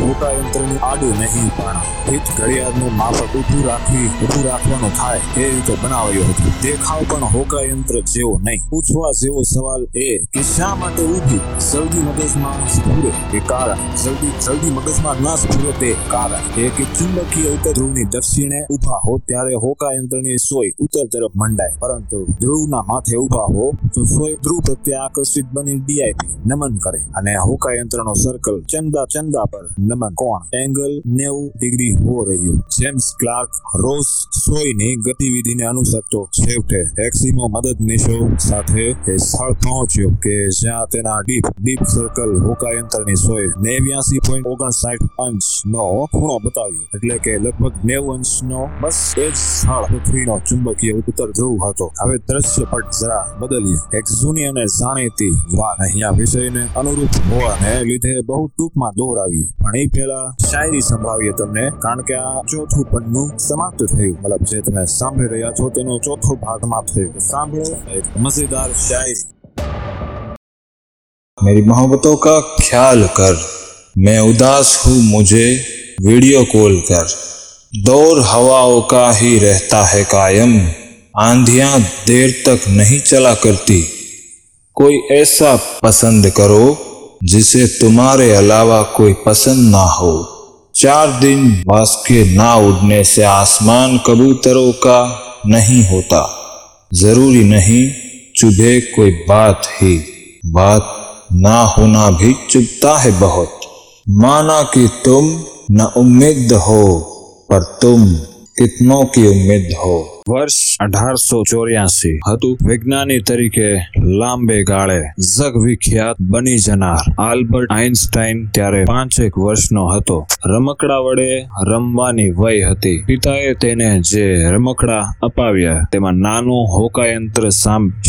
મોટા યંત્રનું આડું નહીં પણ હિત ઘડિયાળનું માફક ઊભું રાખી ઊભું રાખવાનું થાય એ રીતે બનાવાયું હતું. દેખાવ પણ હોકા યંત્ર જેવો નહીં. પૂછવા જેવો સવાલ એ કે શા માટે ઊભી? જલ્દી મગજમાં સ્ફુરે એ કારણ. જલ્દી જલ્દી મગજમાં ના સ્ફુરે તે કારણ એ કે ચુંબકીય ઉત્તર ધ્રુવની દક્ષિણે ઊભા હો ત્યારે હોકા યંત્રની સોય ઉત્તર તરફ મંડાય, પરંતુ ધ્રુવના માથે ઊભા હો તો સોય ધ્રુવ પ્રત્યે આકર્ષિત બની ડીઆઈપી નમન કરે અને હોકા યંત્રનો સર્કલ ચંદા ચંદા પર નમન કોણ એંગલ નેવું ડિગ્રી હો રહ્યું. જેમ્સ ક્લાર્ક રોસ સોયની ગતિવિધિને અનુસરતો છેવટે એક્સિમો મદદનીશો સાથે એ સ્થળ પહોંચ્યો કે જ્યાં તેના ડીપ ડીપ સર્કલ હોકાયંત્રની સોય નેવ્યાસી પોઈન્ટ ઓગણસાઠ અંશનો ખૂણો બતાવ્યો, એટલે કે લગભગ નેવું અંશનો. બસ એ જ સ્થળ પૃથ્વીનો ચુંબકીય ઉત્તર ધ્રુવ હતો. હવે દ્રશ્યપટ જરા બદલીએ. એક જૂની અને જાણીતી વાત અહીંયા વિષયને અનુરૂપ હોવાને લીધે બહુ ટૂંકમાં દોહરાવીએ. પણ પેલા શાયરી સંભળાવીએ તમને, કારણ કે આ ચોથું પન્નું સમાપ્ત થયું. મતલબ જે તમે સાંભળી રહ્યા છો તેનો ચોથો ભાગ સમાપ્ત થયો. સાંભળો એક મજેદાર શાયરી. मेरी मोहब्बतों का ख्याल कर, मैं उदास हूँ मुझे वीडियो कॉल कर। दौर हवाओं का ही रहता है कायम, आंधियां देर तक नहीं चला करती। कोई ऐसा पसंद करो जिसे तुम्हारे अलावा कोई पसंद ना हो। चार दिन बाज के ना उड़ने से आसमान कबूतरों का नहीं होता। जरूरी नहीं चुभे कोई बात ही, बात ना होना भी चुभता है बहुत। माना कि तुम न उम्मीद हो, पर तुम कितनों की उम्मीद हो। वर्ष अठारह सौ चौरासी हतु विज्ञानी तरीके लांबे गाळे जग विख्यात बनी जનાર આલ્બર્ટ આઇન્સ્ટાઇન ત્યારે પાંચેક વર્ષનો હતો। રમકડા વડે રમવાની વય હતી। પિતાએ તેને જે રમકડા અપાવ્યા તેમાં નાનું હોકાયંત્ર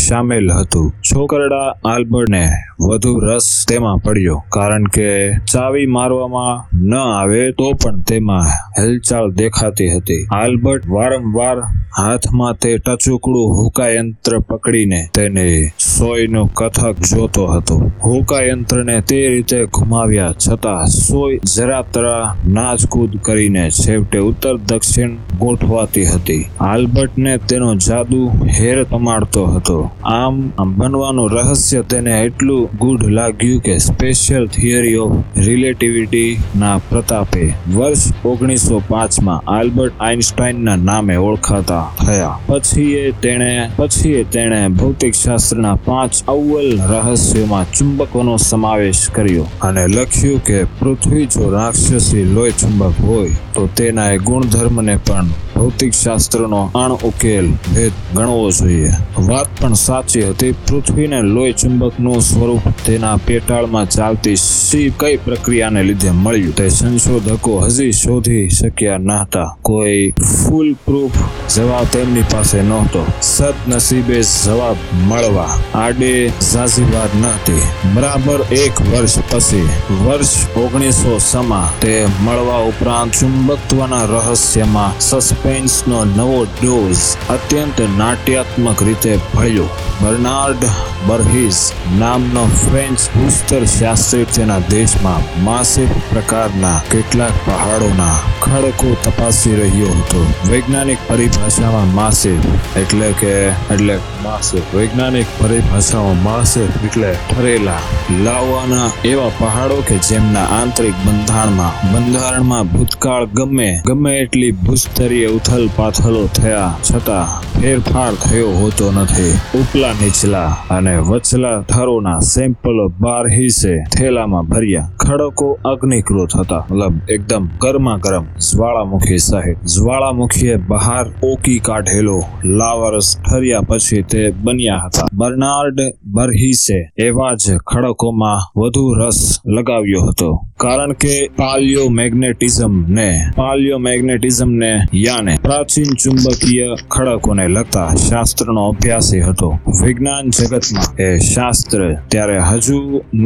શામેલ હતું। છોકરડા આલ્બર્ટને વધુ રસ તેમાં પડ્યો, કારણ કે ચાવી મારવામાં ન આવે તો પણ તેમાં હલચલ દેખાતી હતી। આલ્બર્ટ વારંવાર હાથમાં તે ટચુકડું હોકાયંત્ર પકડીને તેને સોયનું કથક જોતો હતો। હોકાયંત્રને તે રીતે ઘુમાવ્યા છતાં સોય જરા તરા નાચકૂદ કરીને છેવટે ઉત્તર દક્ષિણ ગોઠવાતી હતી। આલ્બર્ટને તેનો જાદુ હેર પમાડતો હતો। આમ આમ બનવાનું રહસ્ય તેને એટલું ગૂઢ લાગ્યું કે સ્પેશિયલ થિયરી ઓફ રિલેટિવિટીના પ્રતાપે વર્ષ ઓગણીસો પાંચમાં આલ્બર્ટ આઇન્સ્ટાઇનના નામે ઓળખાતા થયા। પછી તેણે પછી તેણે ભૌતિકશાસ્ત્રના પાંચ અવ્વલ રહસ્યોમાં ચુંબકોનો સમાવેશ કર્યો અને લખ્યું કે પૃથ્વી જો રાક્ષસી લોહી ચુંબક હોય તો તેના એ ગુણધર્મને પણ ભૌતિકશાસ્ત્રનો અણ ઉકેલ ભેદ ગણવો જોઈએ। વાત પણ સાચી હતી। પૃથ્વીને લોહી ચુંબકનું સ્વરૂપ તેના પેટાળમાં ચાલતી સી કઈ પ્રક્રિયાને લીધે મળ્યું તે સંશોધકો હજી શોધી શક્યા નહોતા। કોઈ ફૂલ પ્રૂફ જવાબ તેમની પાસે નહોતો। સદનસીબે જવાબ મળવા આડે ઝાઝી વાત નહોતી। બરાબર એક વર્ષ પછી વર્ષ ઓગણીસો સમા તે મળવા ઉપરાંત ચુંબકત્વના રહસ્યમાં સસ્પેન્સનો નવો ડોઝ અત્યંત નાટ્યાત્મક રીતે ભળ્યો। બર્નાર્ડ બરહીઝ નામનો ફ્રેન્ચ ભૂસ્તર શાસ્ત્રી તેના દેશમાં માસિક પ્રકારના કેટલાક પહાડોના ખડકો તપાસી રહ્યો હતો। વૈજ્ઞાનિક પરિભાષામાં માસિક એટલે કે એટલે માસિક વૈજ્ઞાનિક પરિભાષામાં માસિક એટલે ઠરેલા લાવવાના એવા પહાડો કે જેમના આંતરિક બંધારણમાં બંધારણમાં ભૂતકાળ ગમે ગમે એટલી ભૂસ્તરીય ઉથલ પાથલો થયા છતાં ફેરફાર થયો હોતો નથી। ઉપલા નીચલા અને વચલા થરોના સેમ્પલો બાર હિસે થેલામાં ભર્યા। ખડકો અગ્નિકૃત હતા, મતલબ એકદમ ગરમા ગરમ જ્વાળામુખી સહિત। જ્વાળામુખીએ બહાર ઓકી કાઢેલો લાવરસ ઠર્યા પછી તે બન્યા હતા। બર્નાર્ડ બરહીસે એવા જ ખડકોમાં વધુ રસ લગાવ્યો હતો, કારણ કે પાલિયોમેગ્નેટિઝમને પાલિયોમેગ્નેટિઝમને યાને પ્રાચીન ચુંબકીય ખડકોને લગતા શાસ્ત્રનો અભ્યાસી હતો। વિજ્ઞાન જગતમાં એ શાસ્ત્ર ત્યારે હજુ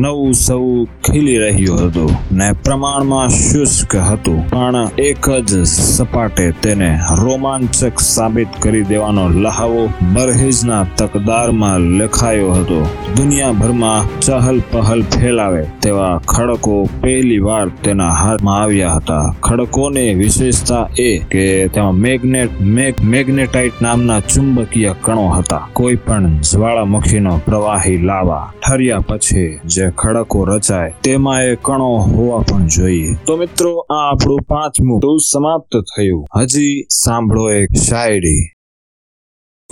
નવું સૌ ખીલી રહ્યું હતું ને પ્રમાણમાં શુષ્ક હતું, પણ એક જ સપાટે તેને રોમાંચક સાબિત કરી દેવાનો લહાવો બરહીઝના તકદારમાં લખાયો હતો। દુનિયાભરમાં ચહલ પહલ ફેલાવે તેવા ખડકો પહેલી વાર તેના હાથમાં આવ્યા હતા। ખડકોની વિશેષતા એ કે તેમાં મેગ્નેટ મેગ્નેટાઇટ નામના ચુંબકીય કણો હતા। કોઈ પણ જ્વાળામુખીનો પ્રવાહી લાવા ઠર્યા પછી જે ખડકો રચાય તેમાં એ કણો હોવા પણ જોઈએ। તો મિત્રો, આ આપણું પાંચમું તો સમાપ્ત થયું। હજી સાંભળો એક શાયરી।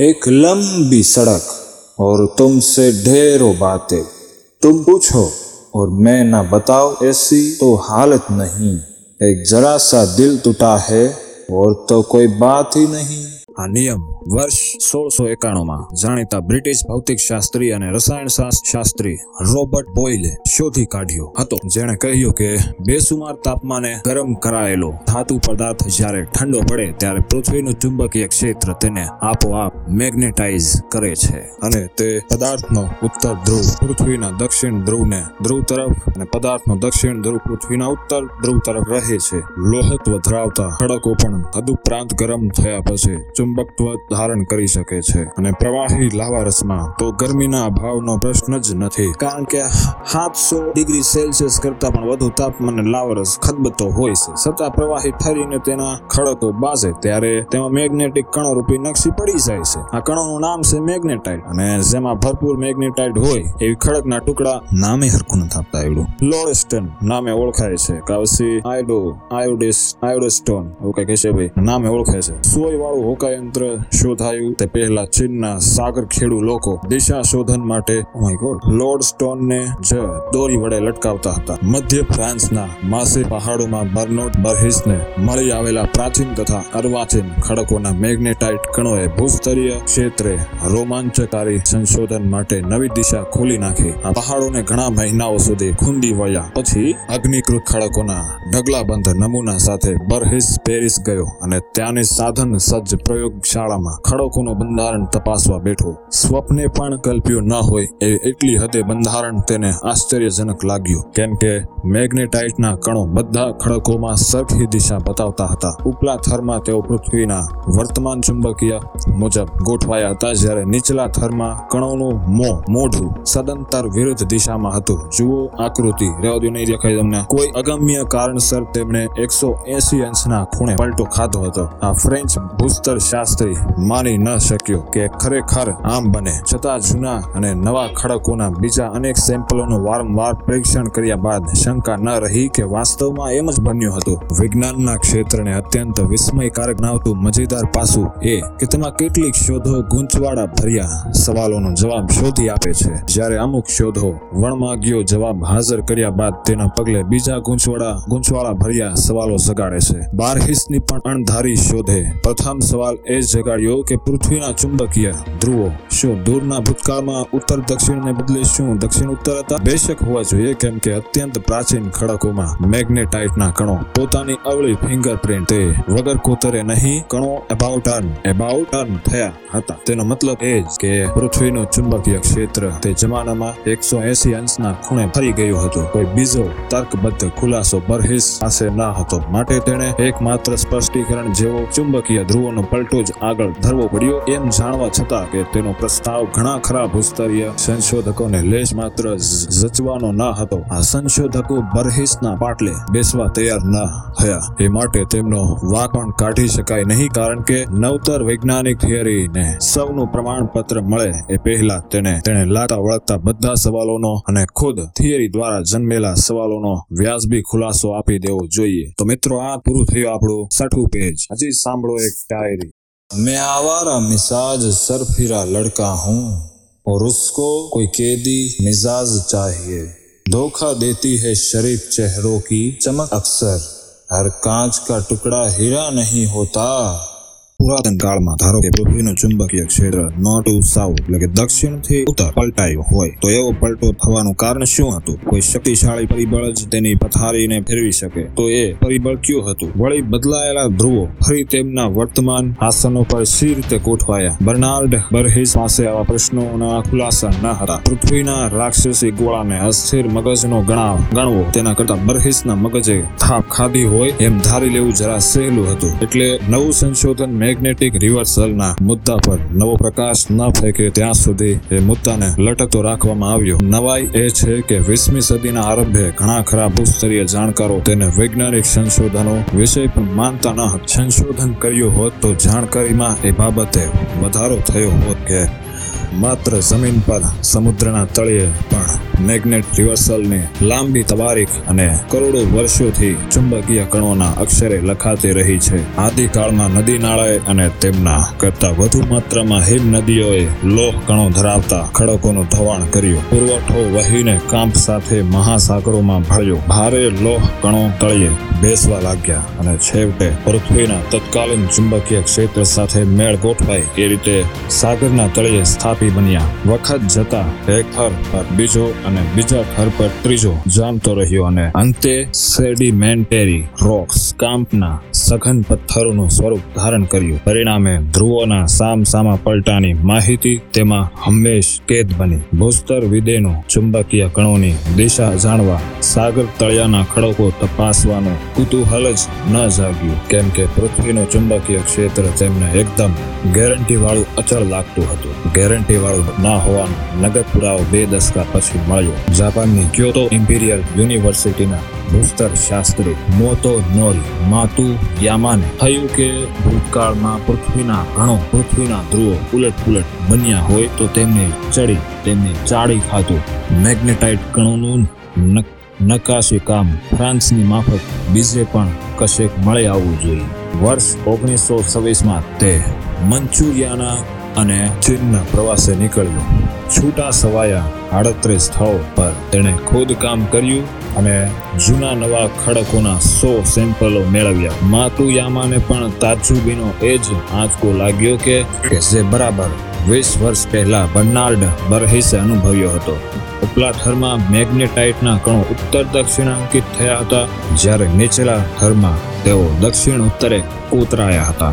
एक लंबी सड़क और तुमसे ढेरों बातें, तुम पूछो और मैं ना बताओ, ऐसी तो हालत नहीं। एक जरा सा दिल टूटा है और तो कोई बात ही नहीं। આ નિયમ વર્ષ સોળસો એકાણુંમાં જાણીતા બ્રિટિશ ભૌતિક શાસ્ત્રી અને રસાયણ શાસ્ત્રી રોબર્ટ બોયલે શોધી કાઢ્યો હતો, જેણે કહ્યું કે બેસુમાર તાપમાને ગરમ કરાયેલો ધાતુ પદાર્થ જ્યારે ઠંડો પડે ત્યારે પૃથ્વીનું ચુંબકીય ક્ષેત્ર તેને આપોઆપ મેગ્નેટાઇઝ કરે છે અને તે પદાર્થનો ઉત્તર ધ્રુવ પૃથ્વીના દક્ષિણ ધ્રુવને ધ્રુવ તરફ અને પદાર્થનો દક્ષિણ ધ્રુવ પૃથ્વીના ઉત્તર ધ્રુવ તરફ રહે છે। લોહત્વ ધરાવતા ખડકો પણ હદુપરાંત ગરમ થયા પછી ચુંબકત્વ ધારણ કરી શકે છે અને પ્રવાહી લાવા રસમાં તો ગરમીના અભાવનો પ્રશ્ન જ નથી, કારણ કે સાતસો ડિગ્રી સેલ્સિયસ કરતા પણ વધુ તાપમાને લાવા રસ ખદબતો હોય છે, છતાં પ્રવાહી ફરીને તેના ખડકો બાજે ત્યારે તેમાં મેગ્નેટિક કણો રૂપી નકશી પડી જાય છે. આ કણોનું નામ છે મેગ્નેટાઇટ, અને જેમાં ભરપૂર મેગ્નેટાઇટ હોય એવી ખડકના ટુકડા નામે હરખું નથી આપતા આવડું લોરેસ્ટન નામે ઓળખાય છે, કાવસી આયોડો આયોડિસ આયોડોસ્ટોન એવું કઈ કહેશે ભાઈ નામે ઓળખાય છે. સોય વાળું હોકાયંત્ર શોધાયું તે પહેલા ચીનના સાગર ખેડુ લોકો દિશા શોધન માટે લોડસ્ટોનને જ દોરી વડે લટકાવતા હતા. મધ્ય ફ્રાન્સના માસે પહાડોમાં બર્નોટ બરહિસને મળી આવેલા પ્રાચીન તથા અર્વાચીન ખડકોના મેગ્નેટાઇટ કણોએ ભૂસ્તરીય ક્ષેત્રે રોમાંચકારી સંશોધન માટે નવી દિશા ખોલી નાખી. આ પહાડોને ઘણા મહિનાઓ સુધી ખૂંદી વળ્યા પછી અગ્નિકૃત ખડકોના ઢગલાબંધ નમૂના સાથે બરહિસ પેરિસ ગયો અને ત્યાંની સાધન સજ્જ પ્રયોગશાળામાં ખડકોનું બંધારણ તપાસવા બેઠો. સ્વપ્ને પણ કલ્પ્યું ન હોય એવી એટલી હદે બંધારણ તેને આશ્ચર્યજનક લાગ્યું, કેમ કે મેગ્નેટાઇટના કણો બધા ખડકોમાં સરખી દિશા બતાવતા હતા. ઉપલા થરમાં તેઓ પૃથ્વીના વર્તમાન ચુંબકીય મુજબ ગોઠવાયા હતા, જ્યારે નીચલા થરમાં કણોનું મોં મોઢું સદંતર વિરુદ્ધ દિશામાં હતું. જુઓ આકૃતિ, રેવડી નહીં દેખાય તમને, કોઈ અગમ્ય કારણસર તેમણે એકસો એસી અંશના ખૂણે પલટો ખાધો હતો. આ ફ્રેન્ચ ભૂસ્તર શાસ્ત્રી માની ન શક્યો કે ખરેખર આમ બને, છતાં જૂના અને નવા ખડકોના બીજા અનેક સેમ્પલોનું વારંવાર પરીક્ષણ કર્યા બાદ શંકા ન રહી કે વાસ્તવમાં એમ જ બન્યું હતું. વિજ્ઞાનના ક્ષેત્રને અત્યંત વિસ્મયકારક બનાવતું મજેદાર પાસું એ કે તેમાં કેટલીક શોધો ગૂંચવાડા ભર્યા સવાલોનો જવાબ શોધી આપે છે, જ્યારે અમુક શોધો વણમાગ્યો જવાબ હાજર કર્યા બાદ તેના પગલે બીજા ગૂંચવાડા ગૂંચવાડા ભર્યા સવાલો જગાડે છે. બારહિસની પણ અણધારી શોધે પ્રથમ સવાલ એ જગાડ્યો કે પૃથ્વીના ચુંબકીય ધ્રુવો શું દૂરના ભૂતકાળમાં ઉત્તર દક્ષિણને બદલે શું દક્ષિણ ઉત્તર હતા? બેશક હોવા જોઈએ, કેમ કે અત્યંત પ્રાચીન ખડકોમાં મેગ્નેટાઇટના કણો પોતાની અવળી ફિંગરપ્રિન્ટ તે વગર કોતરે નહીં કણો અબાઉટ ટર્ન અબાઉટ ટર્ન થયા હતા. તેનો મતલબ એ જ કે પૃથ્વીનું ચુંબકીય ક્ષેત્ર તે જમાનામાં એકસો એસી અંશના ખૂણે ફરી ગયું હતું. કોઈ બીજો તર્કબદ્ધ ખુલાસો બરહિસ પાસે ના હતો, માટે તેણે એકમાત્ર સ્પષ્ટીકરણ જેવો ચુંબકીય ધ્રુવોનો પલટો જ આગળ ધરવો પડ્યો. એમ જાણવા છતાં કે તેનો પ્રસ્તાવ ઘણા ખરા ભૂસ્તરીય સંશોધકોને લેશ માત્ર જચવાનો ન હતો, આ સંશોધકો બરહિસના પાટલે બેસવા તૈયાર ન થયા. એ માટે તેમનો વાંક પણ કાઢી શકાય નહીં, કારણ કે નવતર વૈજ્ઞાનિક થિયરીને સૌનું પ્રમાણપત્ર મળે એ પહેલા તેને તેણે લાગતા વળગતા બધા સવાલોનો અને ખુદ થિયરી દ્વારા જન્મેલા સવાલોનો વ્યાજબી ખુલાસો આપી દેવો જોઈએ. તો મિત્રો, આ પૂરું થયું આપણું છઠ્ઠું પેજ. હજી સાંભળો એક શાયરી. मैं आवारा मिजाज सर फिरा लड़का हूँ और उसको कोई कैदी मिजाज चाहिए। धोखा देती है शरीफ चेहरों की चमक अक्सर, हर कांच का टुकड़ा हीरा नहीं होता। પુરાતન કાળમાં ધારો કે પૃથ્વીનું ચુંબકીય ક્ષેત્ર નોર્થ ટુ સાઉથ એટલે કે દક્ષિણથી ઉત્તર પલટાયું હોય તો એવો પલટો થવાનું કારણ શું હતું? કોઈ શક્તિશાળી પરિબળ જ તેની પથારીને ફેરવી શકે, તો એ પરિબળ કયું હતું? વળી બદલાયેલા ધ્રુવો ફરી તેમના વર્તમાન આસનો પર સી રીતે ગોઠવાયા? બર્નાર્ડ બરહિસ પાસે આવા પ્રશ્નોના ખુલાસા ન હતા. પૃથ્વીના રાક્ષસી ગોળાને અસ્થિર મગજનો ગણાવ ગણવો તેના કરતા બરહિસના મગજે થાપ ખાધી હોય એમ ધારી લેવું જરા સહેલું હતું. એટલે નવું સંશોધન મેગ્નેટિક રિવર્સલના મુદ્દા પર નવો પ્રકાશ ન ફેંકે ત્યાં સુધી એ મુદ્દાને લટકતો રાખવામાં આવ્યો. નવાઈ એ છે કે વીસમી સદીના આરંભે ઘણા ખરા ભૂસ્તરીય જાણકારો તેને વૈજ્ઞાનિક સંશોધનો વિષય પણ માનતા ન હતા. સંશોધન કર્યું હોત તો જાણકારીમાં એ બાબતે વધારો થયો હોત કે માત્ર જમીન પર સમુદ્રના તળિયે પણ મેગ્નેટ રિવર્સલની લાંબી તવારીખ અને કરોડો વર્ષોથી ચુંબકીય કણોના અક્ષરે લખાતી રહી છે. આદિકાળમાં નદી નાળાએ અને તેમના કરતા વધુ માત્રામાં હિમ નદીઓએ લોહ કણો ધરાવતા ખડકોનું ધોવાણ કર્યું. પુરવઠો વહીને કાંપ સાથે મહાસાગરોમાં ભળ્યો. ભારે લોહ કણો તળિયે બેસવા લાગ્યા અને છેવટે પૃથ્વીના તત્કાલીન ચુંબકીય ક્ષેત્ર સાથે મેળ ગોઠવાય એ રીતે સાગરના તળિયે સ્થાપિત આરોપી બન્યા. વખત જતા એક થર પર બીજો અને બીજા થર પર ત્રીજો જામતો રહ્યો અને અંતે સેડિમેન્ટેરી રોક્સ કાંપના સઘન પથ્થરોનું સ્વરૂપ ધારણ કર્યું. પરિણામે ધ્રુવોના સામસામા પલટાની માહિતી તેમાં હંમેશ કેદ બની. ભૂસ્તર વિદેનો ચુંબકીય કણોની દિશા જાણવા સાગર તળિયાના ખડકો તપાસવાનું કુતૂહલ જ ન જાગ્યું, કેમ કે પૃથ્વીનું ચુંબકીય ક્ષેત્ર તેમને એકદમ ગેરંટી વાળું અચળ લાગતું હતું. ગેરંટી વાળું ના હોવાનો નગદ પુરાવો બે દશકા પછી મળ્યો. જાપાનની ક્યોતો ઇમ્પિરિયલ યુનિવર્સિટીના ભૂસ્તર શાસ્ત્રી મોતોનોરી માતુ યામાને થયું કે ભૂતકાળમાં પૃથ્વીના ઘણો પૃથ્વીના ધ્રુવો ઉલટ પુલટ બન્યા હોય તો તેમને ચડી તેમને ચાળી ખાતું મેગ્નેટાઇટ કણોનું નકાશી કામ ફ્રાન્સની માફક બીજે પણ કશેક મળી આવવું જોઈએ. વર્ષ ઓગણીસો છવ્વીસમાં તે મંચુરિયાના અને ચીનના પ્રવાસે નીકળ્યો. છૂટા સવાયા આડત્રીસ સ્થળો પર તેણે ખોદકામ કર્યું અને જૂના નવા ખડકોના સો સેમ્પલો મેળવ્યા. માતુયામાને પણ તાજુબીનો એ જ આંચકો લાગ્યો કે જે બરાબર વીસ વર્ષ પહેલા બર્નાર્ડ બરહિસે અનુભવ્યો હતો. ઉપલા થરમાં મેગ્નેટાઇટના કણો ઉત્તર દક્ષિણાંકિત થયા હતા, જ્યારે નીચલા થરમાં તેઓ દક્ષિણ ઉત્તરે કોતરાયા હતા.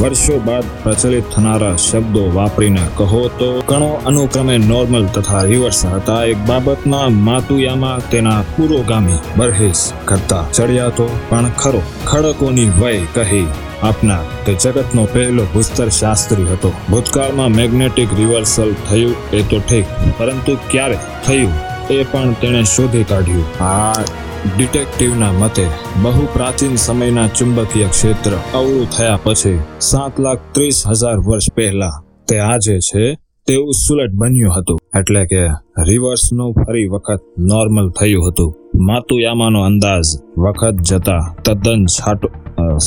વર્ષો બાદ પ્રચલિત થનારા શબ્દો વાપરીને કહો તો કણો અનુક્રમે નોર્મલ તથા રિવર્સ હતા. એક બાબતમાં માતુયામા તેના પુરોગામી બરહિસ કરતા ચડિયાતો પણ ખરો. ખડકોની વય કહી આપનાર તે જગતનો પહેલો ભૂસ્તર શાસ્ત્રી હતો. ભૂતકાળમાં મેગ્નેટિક રિવર્સલ થયું એ તો ઠીક, પરંતુ ક્યારે થયું એ પણ તેણે શોધી કાઢ્યું. આ ડિટેક્ટિવના મતે બહુ પ્રાચીન સમયના ચુંબકીય ક્ષેત્ર અવળું થયા પછી સાત લાખ ત્રીસ હજાર વર્ષ પહેલા તે આજે છે તેવું સુલટ બન્યું હતું, એટલે કે રિવર્સનું ફરી વખત નોર્મલ થયું હતું. માતુયામાનો અંદાજ વખત જતા તદ્દન છાટો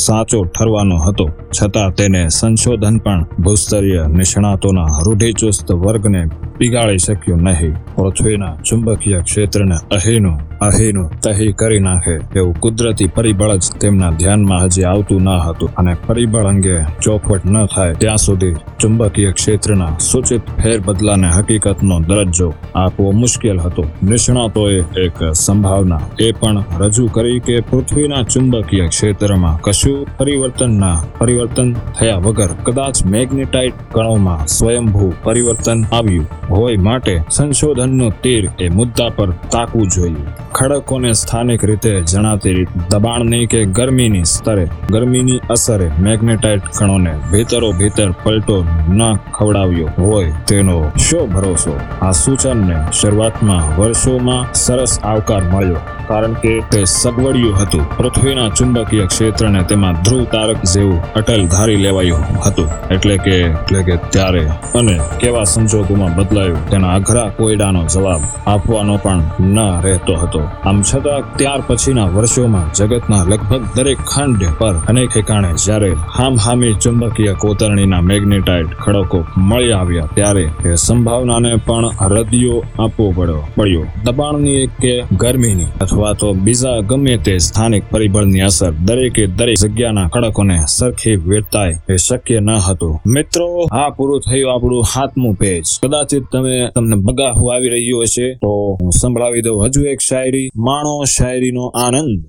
સાચો ઠરવાનો હતો, છતાં તેને સંશોધન પણ ભૂસ્તરીય નિષ્ણાતોના રૂઢિચુસ્ત વર્ગને પીગાળી શક્યું નહીં. પૃથ્વીના ચુંબકીય ક્ષેત્રને અહીનું અહીનું તહી કરી નાખે એવું કુદરતી પરિબળ જ તેમના ધ્યાનમાં હજી આવતું ન હતું, અને પરિબળ અંગે ચોખવટ ન થાય ત્યાં સુધી ચુંબકીય ક્ષેત્રના સૂચિત ફેરબદલાને હકીકતનો દરજ્જો આપવો મુશ્કેલ હતો. નિષ્ણાતોએ એક સંભાવના એ પણ રજૂ કરી કે પૃથ્વીના ચુંબકીય ક્ષેત્રમાં કશું પરિવર્તનના પરિવર્તન થયા વગર કદાચ મેગ્નેટાઇટ કણોમાં સ્વયંભૂ પરિવર્તન આવ્યું હોય. માટે સંશોધનનું તીર એ મુદ્દા પર તાકવું જોઈએ. ખડકોને સ્થાનિક રીતે જણાતી દબાણની કે ગરમીની સ્તરે ગરમીની અસરે મેગ્નેટાઇટ કણોને ભીતરો ભીતર પલટો ન ખવડાવ્યો હોય તેનો શો ભરોસો? આ સૂચનને શરૂઆતમાં વર્ષોમાં સરસ આવકાર મળ્યો, કારણ કે તે સગવડિયું હતું. પૃથ્વીના ચુંબકીય ક્ષેત્રને તેમાં ધ્રુવ તારક જેવું અટલ ધારી લેવાયું હતું, એટલે કે એટલે કે ત્યારે અને કેવા સંજોગોમાં બદલાયું તેના અઘરા કોયડાનો જવાબ આપવાનો પણ ન રહેતો હતો. આમ છતાં ત્યાર પછીના વર્ષોમાં જગતના લગભગ દરેક ખંડ પર અનેક ઠેકાણે જ્યારે હામહામી ચુંબકીય કોતરણીના મેગ્નેટાઇટ ખડકો મળી આવ્યા ત્યારે એ સંભાવનાને પણ રદિયો આપવો પડ્યો પડ્યો દબાણની કે ગરમીની અથવા તો બીજા ગમે તે સ્થાનિક પરિબળની અસર દરેકે દરેક જગ્યાના ખડકોને સરખી વેરતાય એ શક્ય ન હતું. મિત્રો, આ પૂરું થયું આપણું સાતમું પેજ. કદાચિત તમે તમને બગાહુ આવી રહ્યો હશે તો હું સંભળાવી દઉં હજુ એક શાયરી. માણો શાયરીનો આનંદ.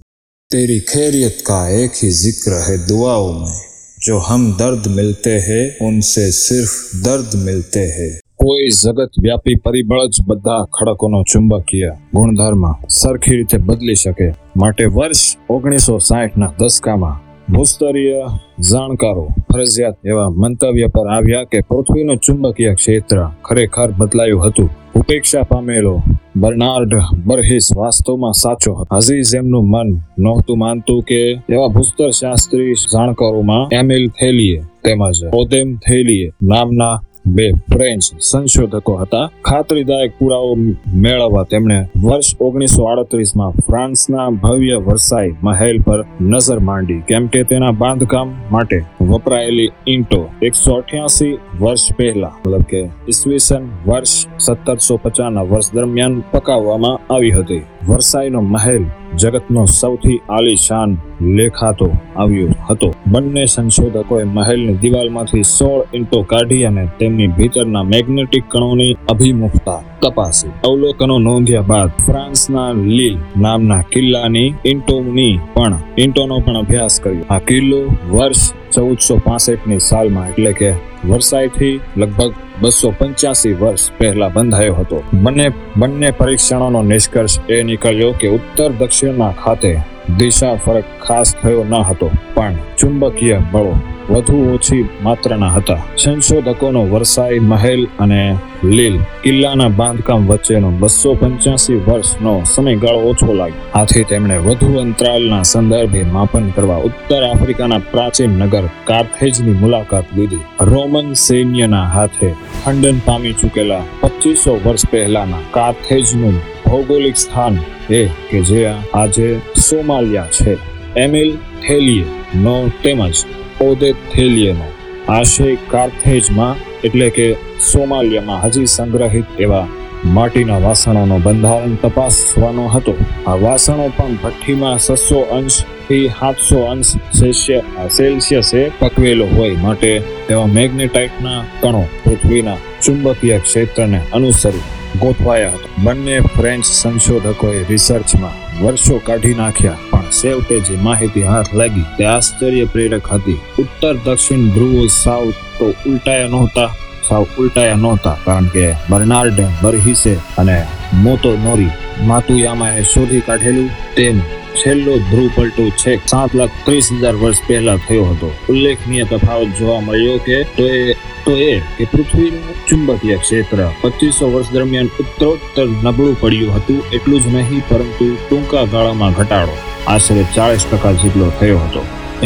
તેરી ખેરિયત કા એક હી જિક્ર હે દુઆઓ મેં, જો હમ દર્દ મિલતે હે ઉનસે સિર્ફ દર્દ મિલતે હે. કોઈ જગત વ્યાપી પરિબળ જ બધા ખડકોનો ચુંબકીય ગુણધર્મ સરખી રીતે બદલી શકે. માટે વર્ષ ઓગણીસો સાઠ ના દશકામાં ભૂસ્તરીય જાણકારો ફરજિયાત એવા મંતવ્ય પર આવ્યા કે પૃથ્વીનું ચુંબકીય ક્ષેત્ર ખરેખર બદલાયું હતું. ઉપેક્ષા પામેલો બર્નાર્ડ બરહિસ વાસ્તવમાં સાચો હતો. હજી જેમનું મન નહોતું માનતું કે એવા ભૂસ્તર શાસ્ત્રી જાણકારોમાં એમિલ થેલીએ તેમજ ઓદેમ થેલીએ નામના બે ફ્રેન્ચ સંશોધકો હતા. ખાતરીદાયક પુરાવો મેળવવા તેમણે વર્ષ ઓગણીસો આડત્રીસમાં ફ્રાન્સના ભવ્ય વર્સાઈ મહેલ પર નજર માંડી, કેમ કે તેના બાંધકામ માટે વપરાયેલી ઈંટો એકસો અઠ્યાસી વર્ષ પહેલા મતલબ કે ઈસવીસન વર્ષ સત્તરસો પચાસ ના વર્ષ દરમિયાન પકાવવામાં આવી હતી. વર્સાઈનો મહેલ જગતનો સૌથી આલીશાન લેખાતો આવ્યો હતો. બંને સંશોધકોએ મહેલની દિવાલમાંથી સોળ ઈંટો કાઢી અને તેમની ભીતરના મેગ્નેટિક કણોની અભિમુખતા તપાસી. અવલોકનો નોંધ્યા બાદ ફ્રાન્સના લીલ નામના કિલ્લાની ઈંટોની પણ ઈંટોનો પણ અભ્યાસ કર્યો. આ કિલ્લો વર્ષ ચૌદસો પાસઠ ની સાલમાં એટલે કે વર્ષાઈથી લગભગ બસો પંચ્યાસી વર્ષ પહેલા બંધાયો હતો. બંને બંને પરીક્ષણોનો નિષ્કર્ષ એ નીકળ્યો કે ઉત્તર દક્ષિણમાં ખાતે દિશા ફરક ખાસ થયો ન હતો, પણ ચુંબકીય બળો વધુ ઓછી માત્રાના હતા. સંશોધકોનો વરસાઈ મહેલ અને લીલ કિલ્લાના બાંધકામ વચ્ચેનો બસો પંચ્યાસી વર્ષનો સમયગાળો ઓછો લાગ્યો. આથી તેમણે વધુ અંતરાલના સંદર્ભે માપન કરવા ઉત્તર આફ્રિકાના પ્રાચીન નગર કાર્થેજની મુલાકાત લીધી. રોમન સૈન્યના હાથે ખંડન પામી ચૂકેલા પચીસો વર્ષ પહેલાના કાર્થેજનું ભૌગોલિક સ્થાન એ કે જે આજે સોમાલિયા છે. એમિલ થેલિયે નો તેમજ ઓદેથેલિયનો આશય કાર્થેજમાં એટલે કે સોમાલિયામાં હજી સંગ્રહિત એવા માટીના વાસણોનો બંધારણ તપાસવાનો હતો. આ વાસણો પણ ભઠ્ઠીમાં છસો અંશ થી સાતસો અંશ સેલ્સિયસે પકવેલો હોય, માટે એવા મેગ્નેટાઇટના કણો પૃથ્વીના ચુંબકીય ક્ષેત્રને અનુસરી ગોઠવાયા હતા. બંને ફ્રેન્ચ સંશોધકોએ રિસર્ચમાં વર્ષો કાઢી નાખ્યા, પણ છેવટે જે માહિતી હાથ લાગી તે આશ્ચર્યપ્રેરક હતી. ઉત્તર દક્ષિણ ધ્રુવો સાવ તો ઉલટાયા નહોતા સાવ ઉલટાયા નહોતા કારણ કે બર્નાર્ડ બરહિસે અને મોતોનોરી માતુયામાએ શોધી કાઢેલું તેમ છેલ્લો ધ્રુવ પલટો છેક સાત લાખ ત્રીસ હજાર વર્ષ પહેલા થયો હતો. ઉલ્લેખનીય તફાવત જોવા મળ્યો કે તો એ તો એ કે પૃથ્વીનું ચુંબકીય ક્ષેત્ર પચીસો વર્ષ દરમિયાન ઉત્તરોત્તર નબળું પડ્યું હતું. એટલું જ નહીં, પરંતુ ટૂંકા ગાળામાં ઘટાડો આશરે ચાલીસ ટકા જેટલો થયો હતો.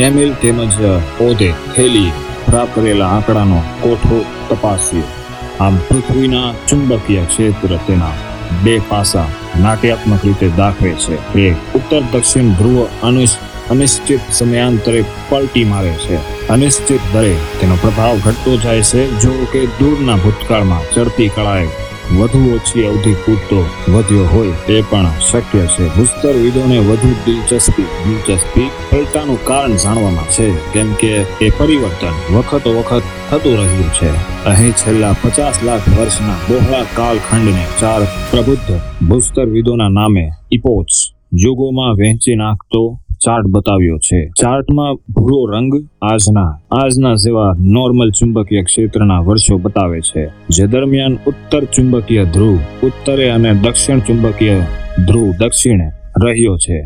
એમિલ તેમજ ઓદે થેલી પ્રાપ્ત કરેલા આંકડાનો કોઠો તપાસ્યો. આમ પૃથ્વીના ચુંબકીય ક્ષેત્ર તેના બે પાસા નાટ્યાત્મક રીતે દાખવે છે. એક, ઉત્તર દક્ષિણ ધ્રુવ અનુસ અનિશ્ચિત સમયાંતરે પલટી મારે છે. અનિશ્ચિત દરે તેનો પ્રભાવ ઘટતો જાય છે. જો કે દૂરના ભૂતકાળમાં ચડતી કળાએ વધુ ઓછી અવધિ પૂરતો વધ્યો હોય તે પણ શક્ય છે. ભૂસ્તરવિદોને વધુ દિલચસ્પી દિલચસ્પી પલટાનું કારણ જાણવામાં છે, કેમ કે એ પરિવર્તન વખતો વખત થતું રહ્યું છે. અહીં છેલ્લા પચાસ લાખ વર્ષના બહોળા કાલખંડને ચાર પ્રબુદ્ધ ભૂસ્તરવિદોના નામે ઇપોચ યુગોમાં વહેંચી નાખતો ચાર્ટ બતાવ્યો છે. ચાર્ટમાં ભૂરો રંગ આજના આજના જેવા નોર્મલ ચુંબકીય ક્ષેત્રના વર્ષો બતાવે છે, જે દરમિયાન ઉત્તર ચુંબકીય ધ્રુવ ઉત્તરે અને દક્ષિણ ચુંબકીય ધ્રુવ દક્ષિણે રહ્યો છે.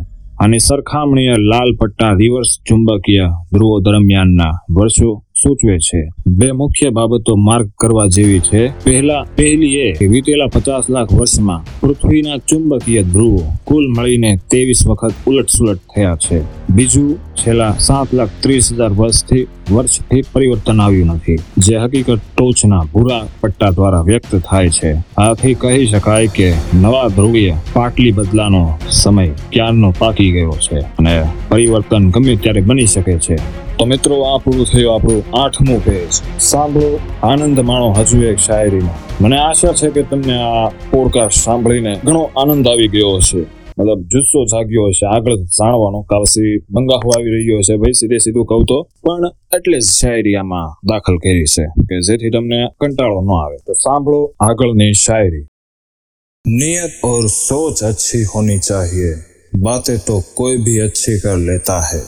અને સરખામણીએ લાલ પટ્ટા રિવર્સ ચુંબકીય ધ્રુવો દરમિયાનના વર્ષો સૂચવે છે. બે મુખ્ય બાબતો માર્ક કરવા જેવી છે. પહેલા પહેલી એ કે વીતેલા પચાસ લાખ વર્ષમાં પૃથ્વીના ચુંબકીય ધ્રુવો કુલ મળીને ત્રેવીસ વખત ઉલટસુલટ થયા છે. બીજું, છેલ્લા સાત લાખ ત્રીસ હજાર વર્ષથી વર્ષથી પરિવર્તન આવ્યું નથી, જે હકીકત ટોચના ભૂરા પટ્ટા દ્વારા વ્યક્ત થાય છે. આથી કહી શકાય કે નવા ધ્રુવીય પાટલી બદલાનો સમય ક્યારનો પાકી ગયો છે અને પરિવર્તન ગમે ત્યારે બની શકે છે. તો મિત્રો, આ પૂરું થયું આપણું આઠમું પેજ. સાંભળો, આનંદ માણો હજુ એક શાયરીનો. મને આશા છે કે તમને આ પોડકાસ્ટ સાંભળીને ઘણો આનંદ આવી ગયો હશે, મતલબ જુસ્સો જાગ્યો હશે આગળ જાણવાનો, કાવસી બંગાહો આવી રહ્યો હશે. ભાઈ, સીધે સીધું કહું તો પણ એટલે જ શાયરી આમાં દાખલ કરી છે કે જેથી તમને કંટાળો ન આવે. તો સાંભળો આગળની શાયરી. નિયત ઓર સોચ અચ્છી હોની ચાહીએ, બાતે તો કોઈ ભી અચ્છી કર લેતા હૈ.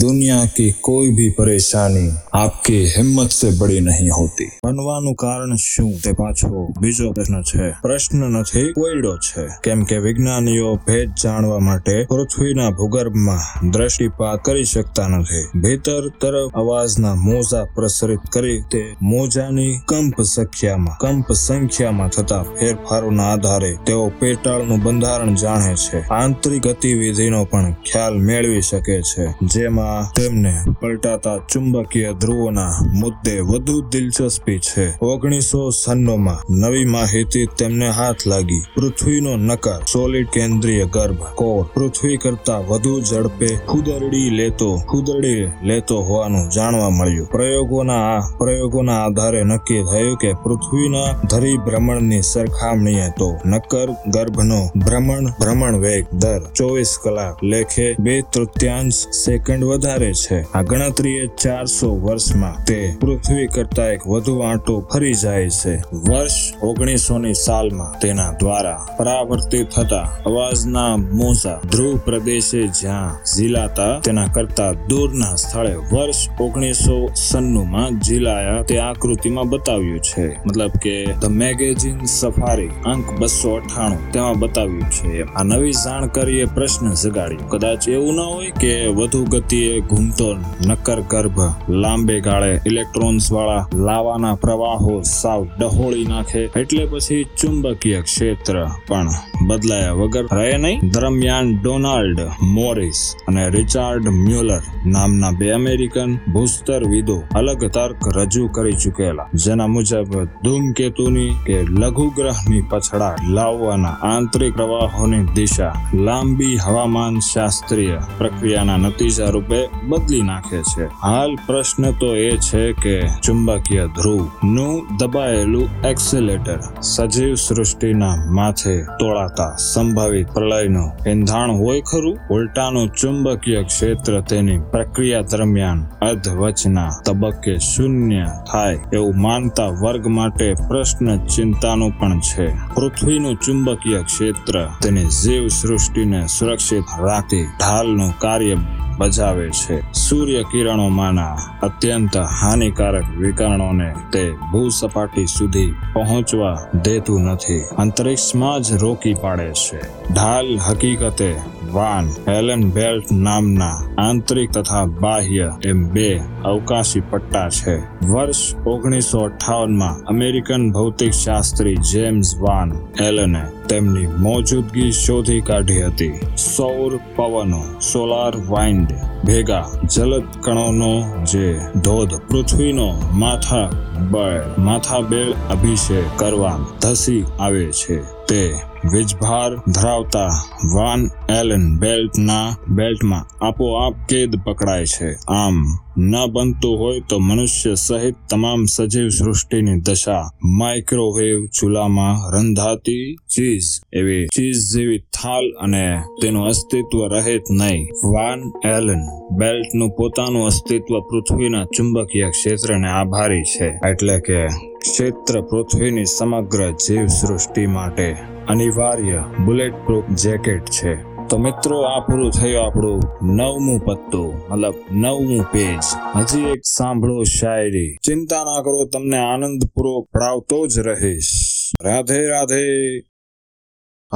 दुनिया की कोई भी परेशानी आपकी हिम्मत से बड़ी नहीं होती. બનવાનું કારણ શું તે પાછો બીજો પ્રશ્ન છે. પ્રશ્ન નથી, કોયડો છે. કેમ કે વિજ્ઞાનીઓ ભેદ જાણવા માટે પૃથ્વીના ભૂગર્ભમાં દ્રષ્ટિપાત કરી શકતા નથી. ભીતર તરફ અવાજના મોજા પ્રસરિત કરી તે મોજાની કંપ સંખ્યામાં કંપ સંખ્યામાં થતા ફેરફારોના આધારે તેઓ પેટાળનું બંધારણ જાણે છે. આંતરિક ગતિવિધિનો પણ ખ્યાલ મેળવી શકે છે, જેમાં માં તેમને પલટાતા ચુંબકીય ધ્રુવોના મુદ્દે વધુ દિલચસ્પી છે. ઓગણીસો છન્નું માં નવી માહિતી તેમને હાથ લાગી. પૃથ્વીનો નકાર સોલિડ કેન્દ્રીય ગર્ભ કોર પૃથ્વી કરતા વધુ ઝડપે ખુદરડી લેતો ખુદરડી લેતો હોવાનું જાણવા મળ્યું. પ્રયોગોના આ પ્રયોગોના આધારે નક્કી થયું કે પૃથ્વીના ધરી ભ્રમણની સરખામણીએ તો નક્કર ગર્ભનો ભ્રમણ ભ્રમણ વેગ દર ચોવીસ કલાક લેખે બે તૃતીયાંશ સેકન્ડ વધારે છે. આ ગણતરીએ ચારસો વર્ષમાં તે પૃથ્વી કરતા એક વધુ આંટો ફરી જાય છે. વર્ષ ઓગણીસો ની સાલમાં તેના દ્વારા પરાવર્તિત થતા અવાજના મોજા ધ્રુવ પ્રદેશે જ્યાં ઝીલાતા તેના કરતા દૂરના સ્થળે વર્ષ ઓગણીસો સન્નું માં ઝીલાયા તે આકૃતિમાં બતાવ્યું છે. મતલબ કે ધ મેગેઝિન સફારી અંક બસો અઠાણું તેમાં બતાવ્યું છે. આ નવી જાણકારીએ પ્રશ્ન જગાડ્યો, કદાચ એવું ના હોય કે વધુ ગતિએ ઘૂમતો નક્કર ગર્ભ લાંબે ગાળે ઇલેક્ટ્રોન્સ વાળા લાવાના પ્રવાહો સાવ ડહોળી નાખે, એટલે પછી ચુંબકીય ક્ષેત્ર પણ બદલાયા વગર રહે નહીં. દરમિયાન ડોનાલ્ડ મોરિસ અને રિચાર્ડ મ્યુલર નામના બે અમેરિકન ભૂસ્તરવિદો અલગ તર્ક રજૂ કરી ચૂકેલા, જેના મુજબ ધૂમકેતુની કે લઘુગ્રહની પછડા લાવવાના આંતરિક પ્રવાહોની દિશા લાંબી હવામાન શાસ્ત્રીય પ્રક્રિયાના નતીજા રૂપે બદલી નાખે છે. હાલ પ્રશ્ન તો એ છે કે ચુંબકીય ધ્રુવનું દબાયેલું એક્સેલેટર સજીવ સૃષ્ટિના માથે તોળાતા સંભવિત પ્રલયનું એંધાણ હોય ખરું? ઉલટાનું ચુંબકીય ક્ષેત્ર તેની પ્રક્રિયા દરમિયાન અધવચના તબક્કે શૂન્ય થાય એવું માનતા વર્ગ માટે પ્રશ્ન ચિંતાનો પણ છે. પૃથ્વીનું ચુંબકીય ક્ષેત્ર તેની જીવ સૃષ્ટિને સુરક્ષિત રાખતી ઢાલનું કાર્ય બજાવે છે. સૂર્ય કિરણોમાંના અત્યંત હાનિકારક વિકિરણોને તે ભૂસપાટી સુધી પહોંચવા દેતું નથી, અંતરિક્ષમાં જ રોકી પાડે છે. ઢાલ હકીકતે વાન હેલન બેલ્ટ નામના આંતરિક તથા બાહ્ય એમ બે અવકાશી પટ્ટા છે. વર્ષ ઓગણીસો અઠાવનમાં અમેરિકન ભૌતિક શાસ્ત્રી જેમ્સ વાન એલને તેમની મોજૂદગી શોધી કાઢી હતી. સૌર પવનો સોલાર વાઇન્ડ ભેગા જલદ કણોનો જે ધોધ પૃથ્વીનો માથા બળ માથાબેળ અભિષેક કરવા ધસી આવે છે, તે વીજભાર ધરાવતા વાન એલન બેલ્ટના બેલ્ટમાં આપોઆપ કેદ પકડાય છે. આમ ન બનતું હોય તો મનુષ્ય સહિત તમામ સજીવ સૃષ્ટિની દશા માઇક્રોવેવ ચૂલામાં રંધાતી ચીઝ એવી ચીઝ જેવી થાલ અને તેનું અસ્તિત્વ રહે જ નહીં. વાન એલન બેલ્ટનું પોતાનું અસ્તિત્વ પૃથ્વીના ચુંબકીય ક્ષેત્રને આભારી છે, એટલે કે ક્ષેત્ર પૃથ્વીની સમગ્ર જીવ સૃષ્ટિ માટે અનિવાર્ય બુલેટ પ્રૂફ જેકેટ છે. તો મિત્રો, આ પૂરું થયું આપણું નવમું પત્તું, મતલબ નવમું પેજ. હજી એક સાંભળો શાયરી. ચિંતા ના કરો, તમને આનંદ પૂરો પડાવતો જ રહીશ. રાધે રાધે.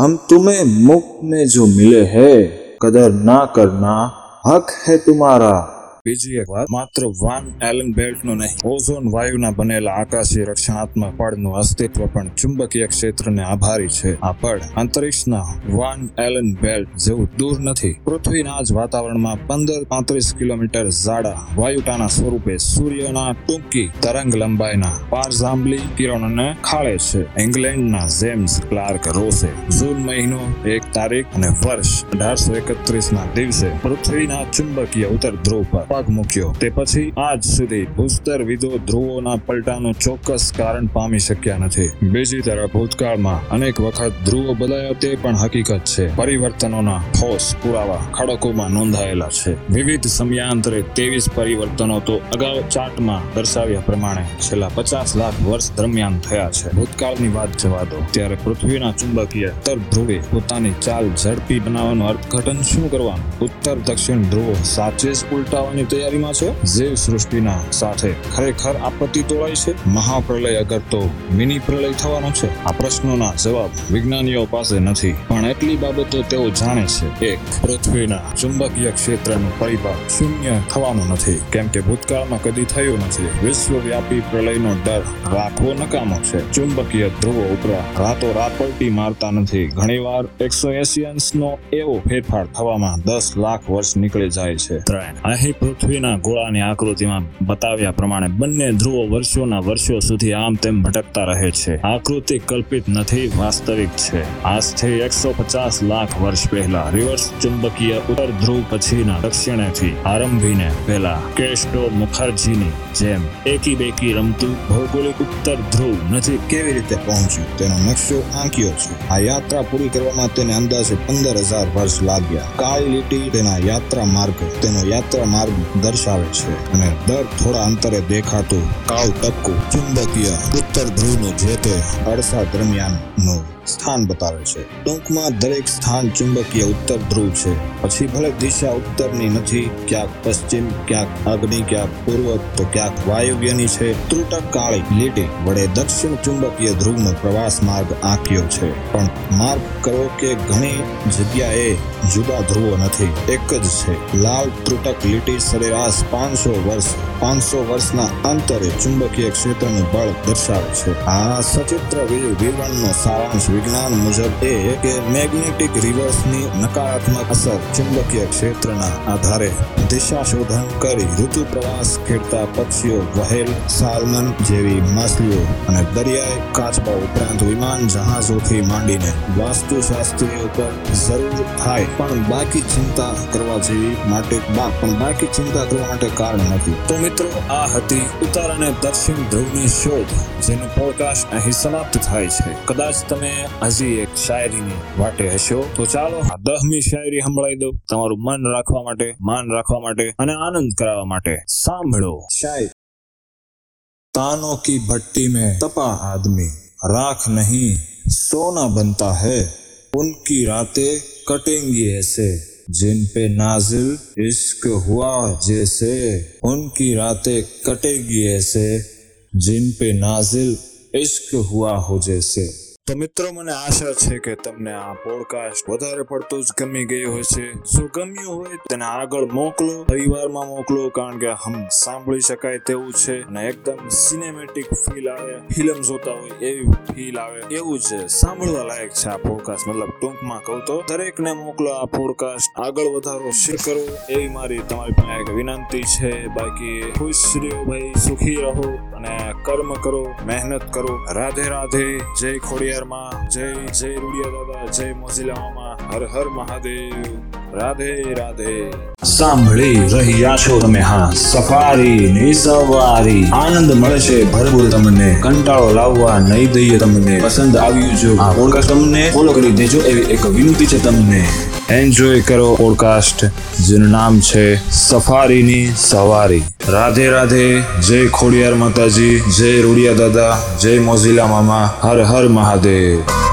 હમ તુમે મુફ્ત મેં જો મિલે હૈ કદર ના કરના હક હૈ તુમારા. બીજી એક વાત, માત્ર વાન એલન બેલ્ટનું નહીં, ઓઝોન વાયુના બનેલા આકાશી રક્ષણાત્મક પડનું અસ્તિત્વ પણ ચુંબકીય ક્ષેત્રને આભારી છે. આ પડ અંતરિક્ષના વાન એલન બેલ્ટ જેવું દૂર નથી. પૃથ્વીના જ વાતાવરણમાં પંદર પાંત્રીસ કિલોમીટર જાડા વાયુટાના સ્વરૂપે સૂર્યના ટૂંકી તરંગ લંબાઈના પારજાંબલી કિરણોને ખાળે છે. ઇંગ્લેન્ડના જેમ્સ ક્લાર્ક રોસે જૂન મહિનો એક તારીખ અને વર્ષ અઢારસો એકત્રીસ ના દિવસે પૃથ્વીના ચુંબકીય ઉત્તર ધ્રુવ પર મૂક્યો. તે પછી આજ સુધી ભૂસ્તરવિદો ધ્રુવોના પલટાનું ચોક્કસ કારણ પામી શક્યા નથી. બીજી તરફ ભૂતકાળમાં અનેક વખત ધ્રુવો બદલાયા તે પણ હકીકત છે. પરિવર્તનોના ઠોસ પુરાવા ખડકોમાં નોંધાયેલા છે. વિવિધ સમયાંતરે ત્રેવીસ પરિવર્તનો તો અગાઉ ચાર્ટમાં દર્શાવ્યા પ્રમાણે છેલ્લા પચાસ લાખ વર્ષ દરમિયાન થયા છે. ભૂતકાળની વાત જવા દો, ત્યારે પૃથ્વીના ચુંબકીય ઉત્તર ધ્રુવે પોતાની ચાલ ઝડપી બનાવવાનું અર્થઘટન શું કરવાનું? ઉત્તર દક્ષિણ ધ્રુવો સાચે જ ઉલટાવાની तैयारी में छे जे सृष्टिना साथे खरेखर आपत्ति तोड़ाई छे। महाप्रलय अगर तो मिनी प्रलय थवानो छे। आ प्रश्नोना जवाब विज्ञानीओ पासे नथी पण एटली बाबतो तेओ जाणे छे। एक, पृथ्वीना चुंबकीय क्षेत्रनो परिभाग शून्य थवानो नथी केम के भूतकाळमां कदी थयो नथी। विश्वव्यापी प्रलयनो डर राखवो नकामो छे। चुंबकीय ध्रुवो उपरा रातो रात पलटी मारता नथी। घणीवार एक सौ अस्सी अंशनो एवो फेरफार थवामां दस लाख वर्ष निकळी जाय छे। ત્રણ, અહીં પૃથ્વીના ગોળાની આકૃતિમાં બતાવ્યા પ્રમાણે બંને ધ્રુવો વર્ષોના વર્ષો સુધી આમ તેમ ભટકતા રહે છે। આકૃતિ કલ્પિત નથી, વાસ્તવિક છે। આજથી એકસો પચાસ લાખ વર્ષ પહેલા રિવર્સ ચુંબકીય ઉત્તર ધ્રુવ પછીના દક્ષિણેથી આરંભીને પહેલા કેસ્ટો મુખર્જીની જેમ એકી બેકી રમતું ભૌગોલિક ઉત્તર ધ્રુવ નજીક કેવી રીતે પહોંચ્યું તેનો નકશો આંક્યો છે। આ યાત્રા પૂરી કરવામાં તેને અંદાજે પંદર હજાર વર્ષ લાગ્યા। કાળી લીટી તેના યાત્રા માર્ગ यात्रा मार्ग दर्शावे छे अने दर थोड़ा अंतरे देखातो काव टपकू चुंबकीय उत्तर ध्रुवनो जेते अरसा दरमियाननो स्थान बतावे छे। टूंकमां दरेक स्थान चुंबकीय उत्तर ध्रुव छे। पछी भले दिशा उत्तरनी नथी, क्या पश्चिम, क्या अग्नि, क्या पूर्व तो क्या वायव्यनी छे। त्रुटक काळी લીટી वडे दक्षिण चुंबकीय ध्रुवनो प्रवास मार्ग आंक्यो छे। पण मार्ग करो के ઘણી જગ્યાએ જુદા ધ્રુવો નથી, એક જ છે। લાલ ત્રુટક લીટી સરેરાશ પાંચસો વર્ષ પાંચસો વર્ષના અંતરે ચુંબકીય ક્ષેત્રનું બળ દર્શાવે છે। આ સચિત્ર વિવરણનો સારાંશ વિજ્ઞાન મુજબ એ કે મેગ્નેટિક રિવર્સની નકારાત્મક અસર ચુંબકીય ક્ષેત્રના આધારે દિશા શોધન કરી ઋતુ પ્રવાસ ખેડતા પક્ષીઓ, વ્હેલ, સાલ્મન જેવી માછલીઓ અને દરિયાઈ કાચબા ઉપરાંત વિમાન જહાજોથી માંડીને વાસ્તુશાસ્ત્રીઓ પર જરૂર થાય પણ બાકી ચિંતા કરવા જેવી માટે પણ બાકી ચિંતા કરવા માટે કારણ નથી। તો મિત્રો, આ હતી ઉત્તર અને દક્ષિણ ધ્રુવની શોધ, જેનો પોડકાસ્ટ અહીં સમાપ્ત થાય છે। કદાચ તમે હજી એક શાયરીની વાટે હશો તો ચાલો આ દસમી શાયરી સંભળાવી દઉં, તમારું મન રાખવા માટે, માન રાખવા માટે અને આનંદ કરાવવા માટે। સાંભળો શાયરી। तानों की भट्टी में तपा आदमी, राख नहीं सोना बनता है। उनकी रातें कटेंगी ऐसे, जिन पे नाजिल इश्क हुआ जैसे। उनकी रातें कटेगी ऐसे, जिन पे नाजिल इश्क हुआ हो जैसे। તો મિત્રો, મને આશા છે કે તમને આ પોડકાસ્ટ વધારે પડતો જ ગમી ગયો હશે। જો ગમ્યું હોય તેને આગળ મોકલો, પરિવારમાં મોકલો, કારણ કે હમ સાંભળી શકાય તેવું છે અને એકદમ સિનેમેટિક ફીલ આવે, ફિલ્મ જોતા હોય એવી ફીલ આવે એવું છે। સાંભળવા લાયક છે આ પોડકાસ્ટ, મતલબ ટૂંકમાં કહું તો દરેકને મોકલો આ પોડકાસ્ટ, આગળ વધારો, શેર કરો, એવી મારી તમારી પાસે એક વિનંતી છે। બાકી ખુશ રહ્યો ભાઈ, સુખી રહો અને કર્મ કરો, મહેનત કરો। રાધે રાધે, જય ખોડિયા, જય જય રૂડિયા દાદા, જય મોજીલામાં, હર હર મહાદેવ, રાધે રાધે। સાંભળી રહ્યા છો તમે? હા, સફારી ની સવારી, આનંદ મળશે ભરપૂર તમને, કંટાળો લાવવા નહીં દઈએ તમને। પસંદ આવ્યું જો આ પોડકાસ્ટ, તમને ફોલો કરી દેજો એવી એક વિનંતી છે તમને। એન્જોય કરો પોડકાસ્ટ, જેનું નામ છે સફારી ની સવારી। રાધે રાધે, જય ખોડિયાર માતાજી, જય રૂડિયા દાદા, જય મોજીલા મામા, હર હર મહાદેવ।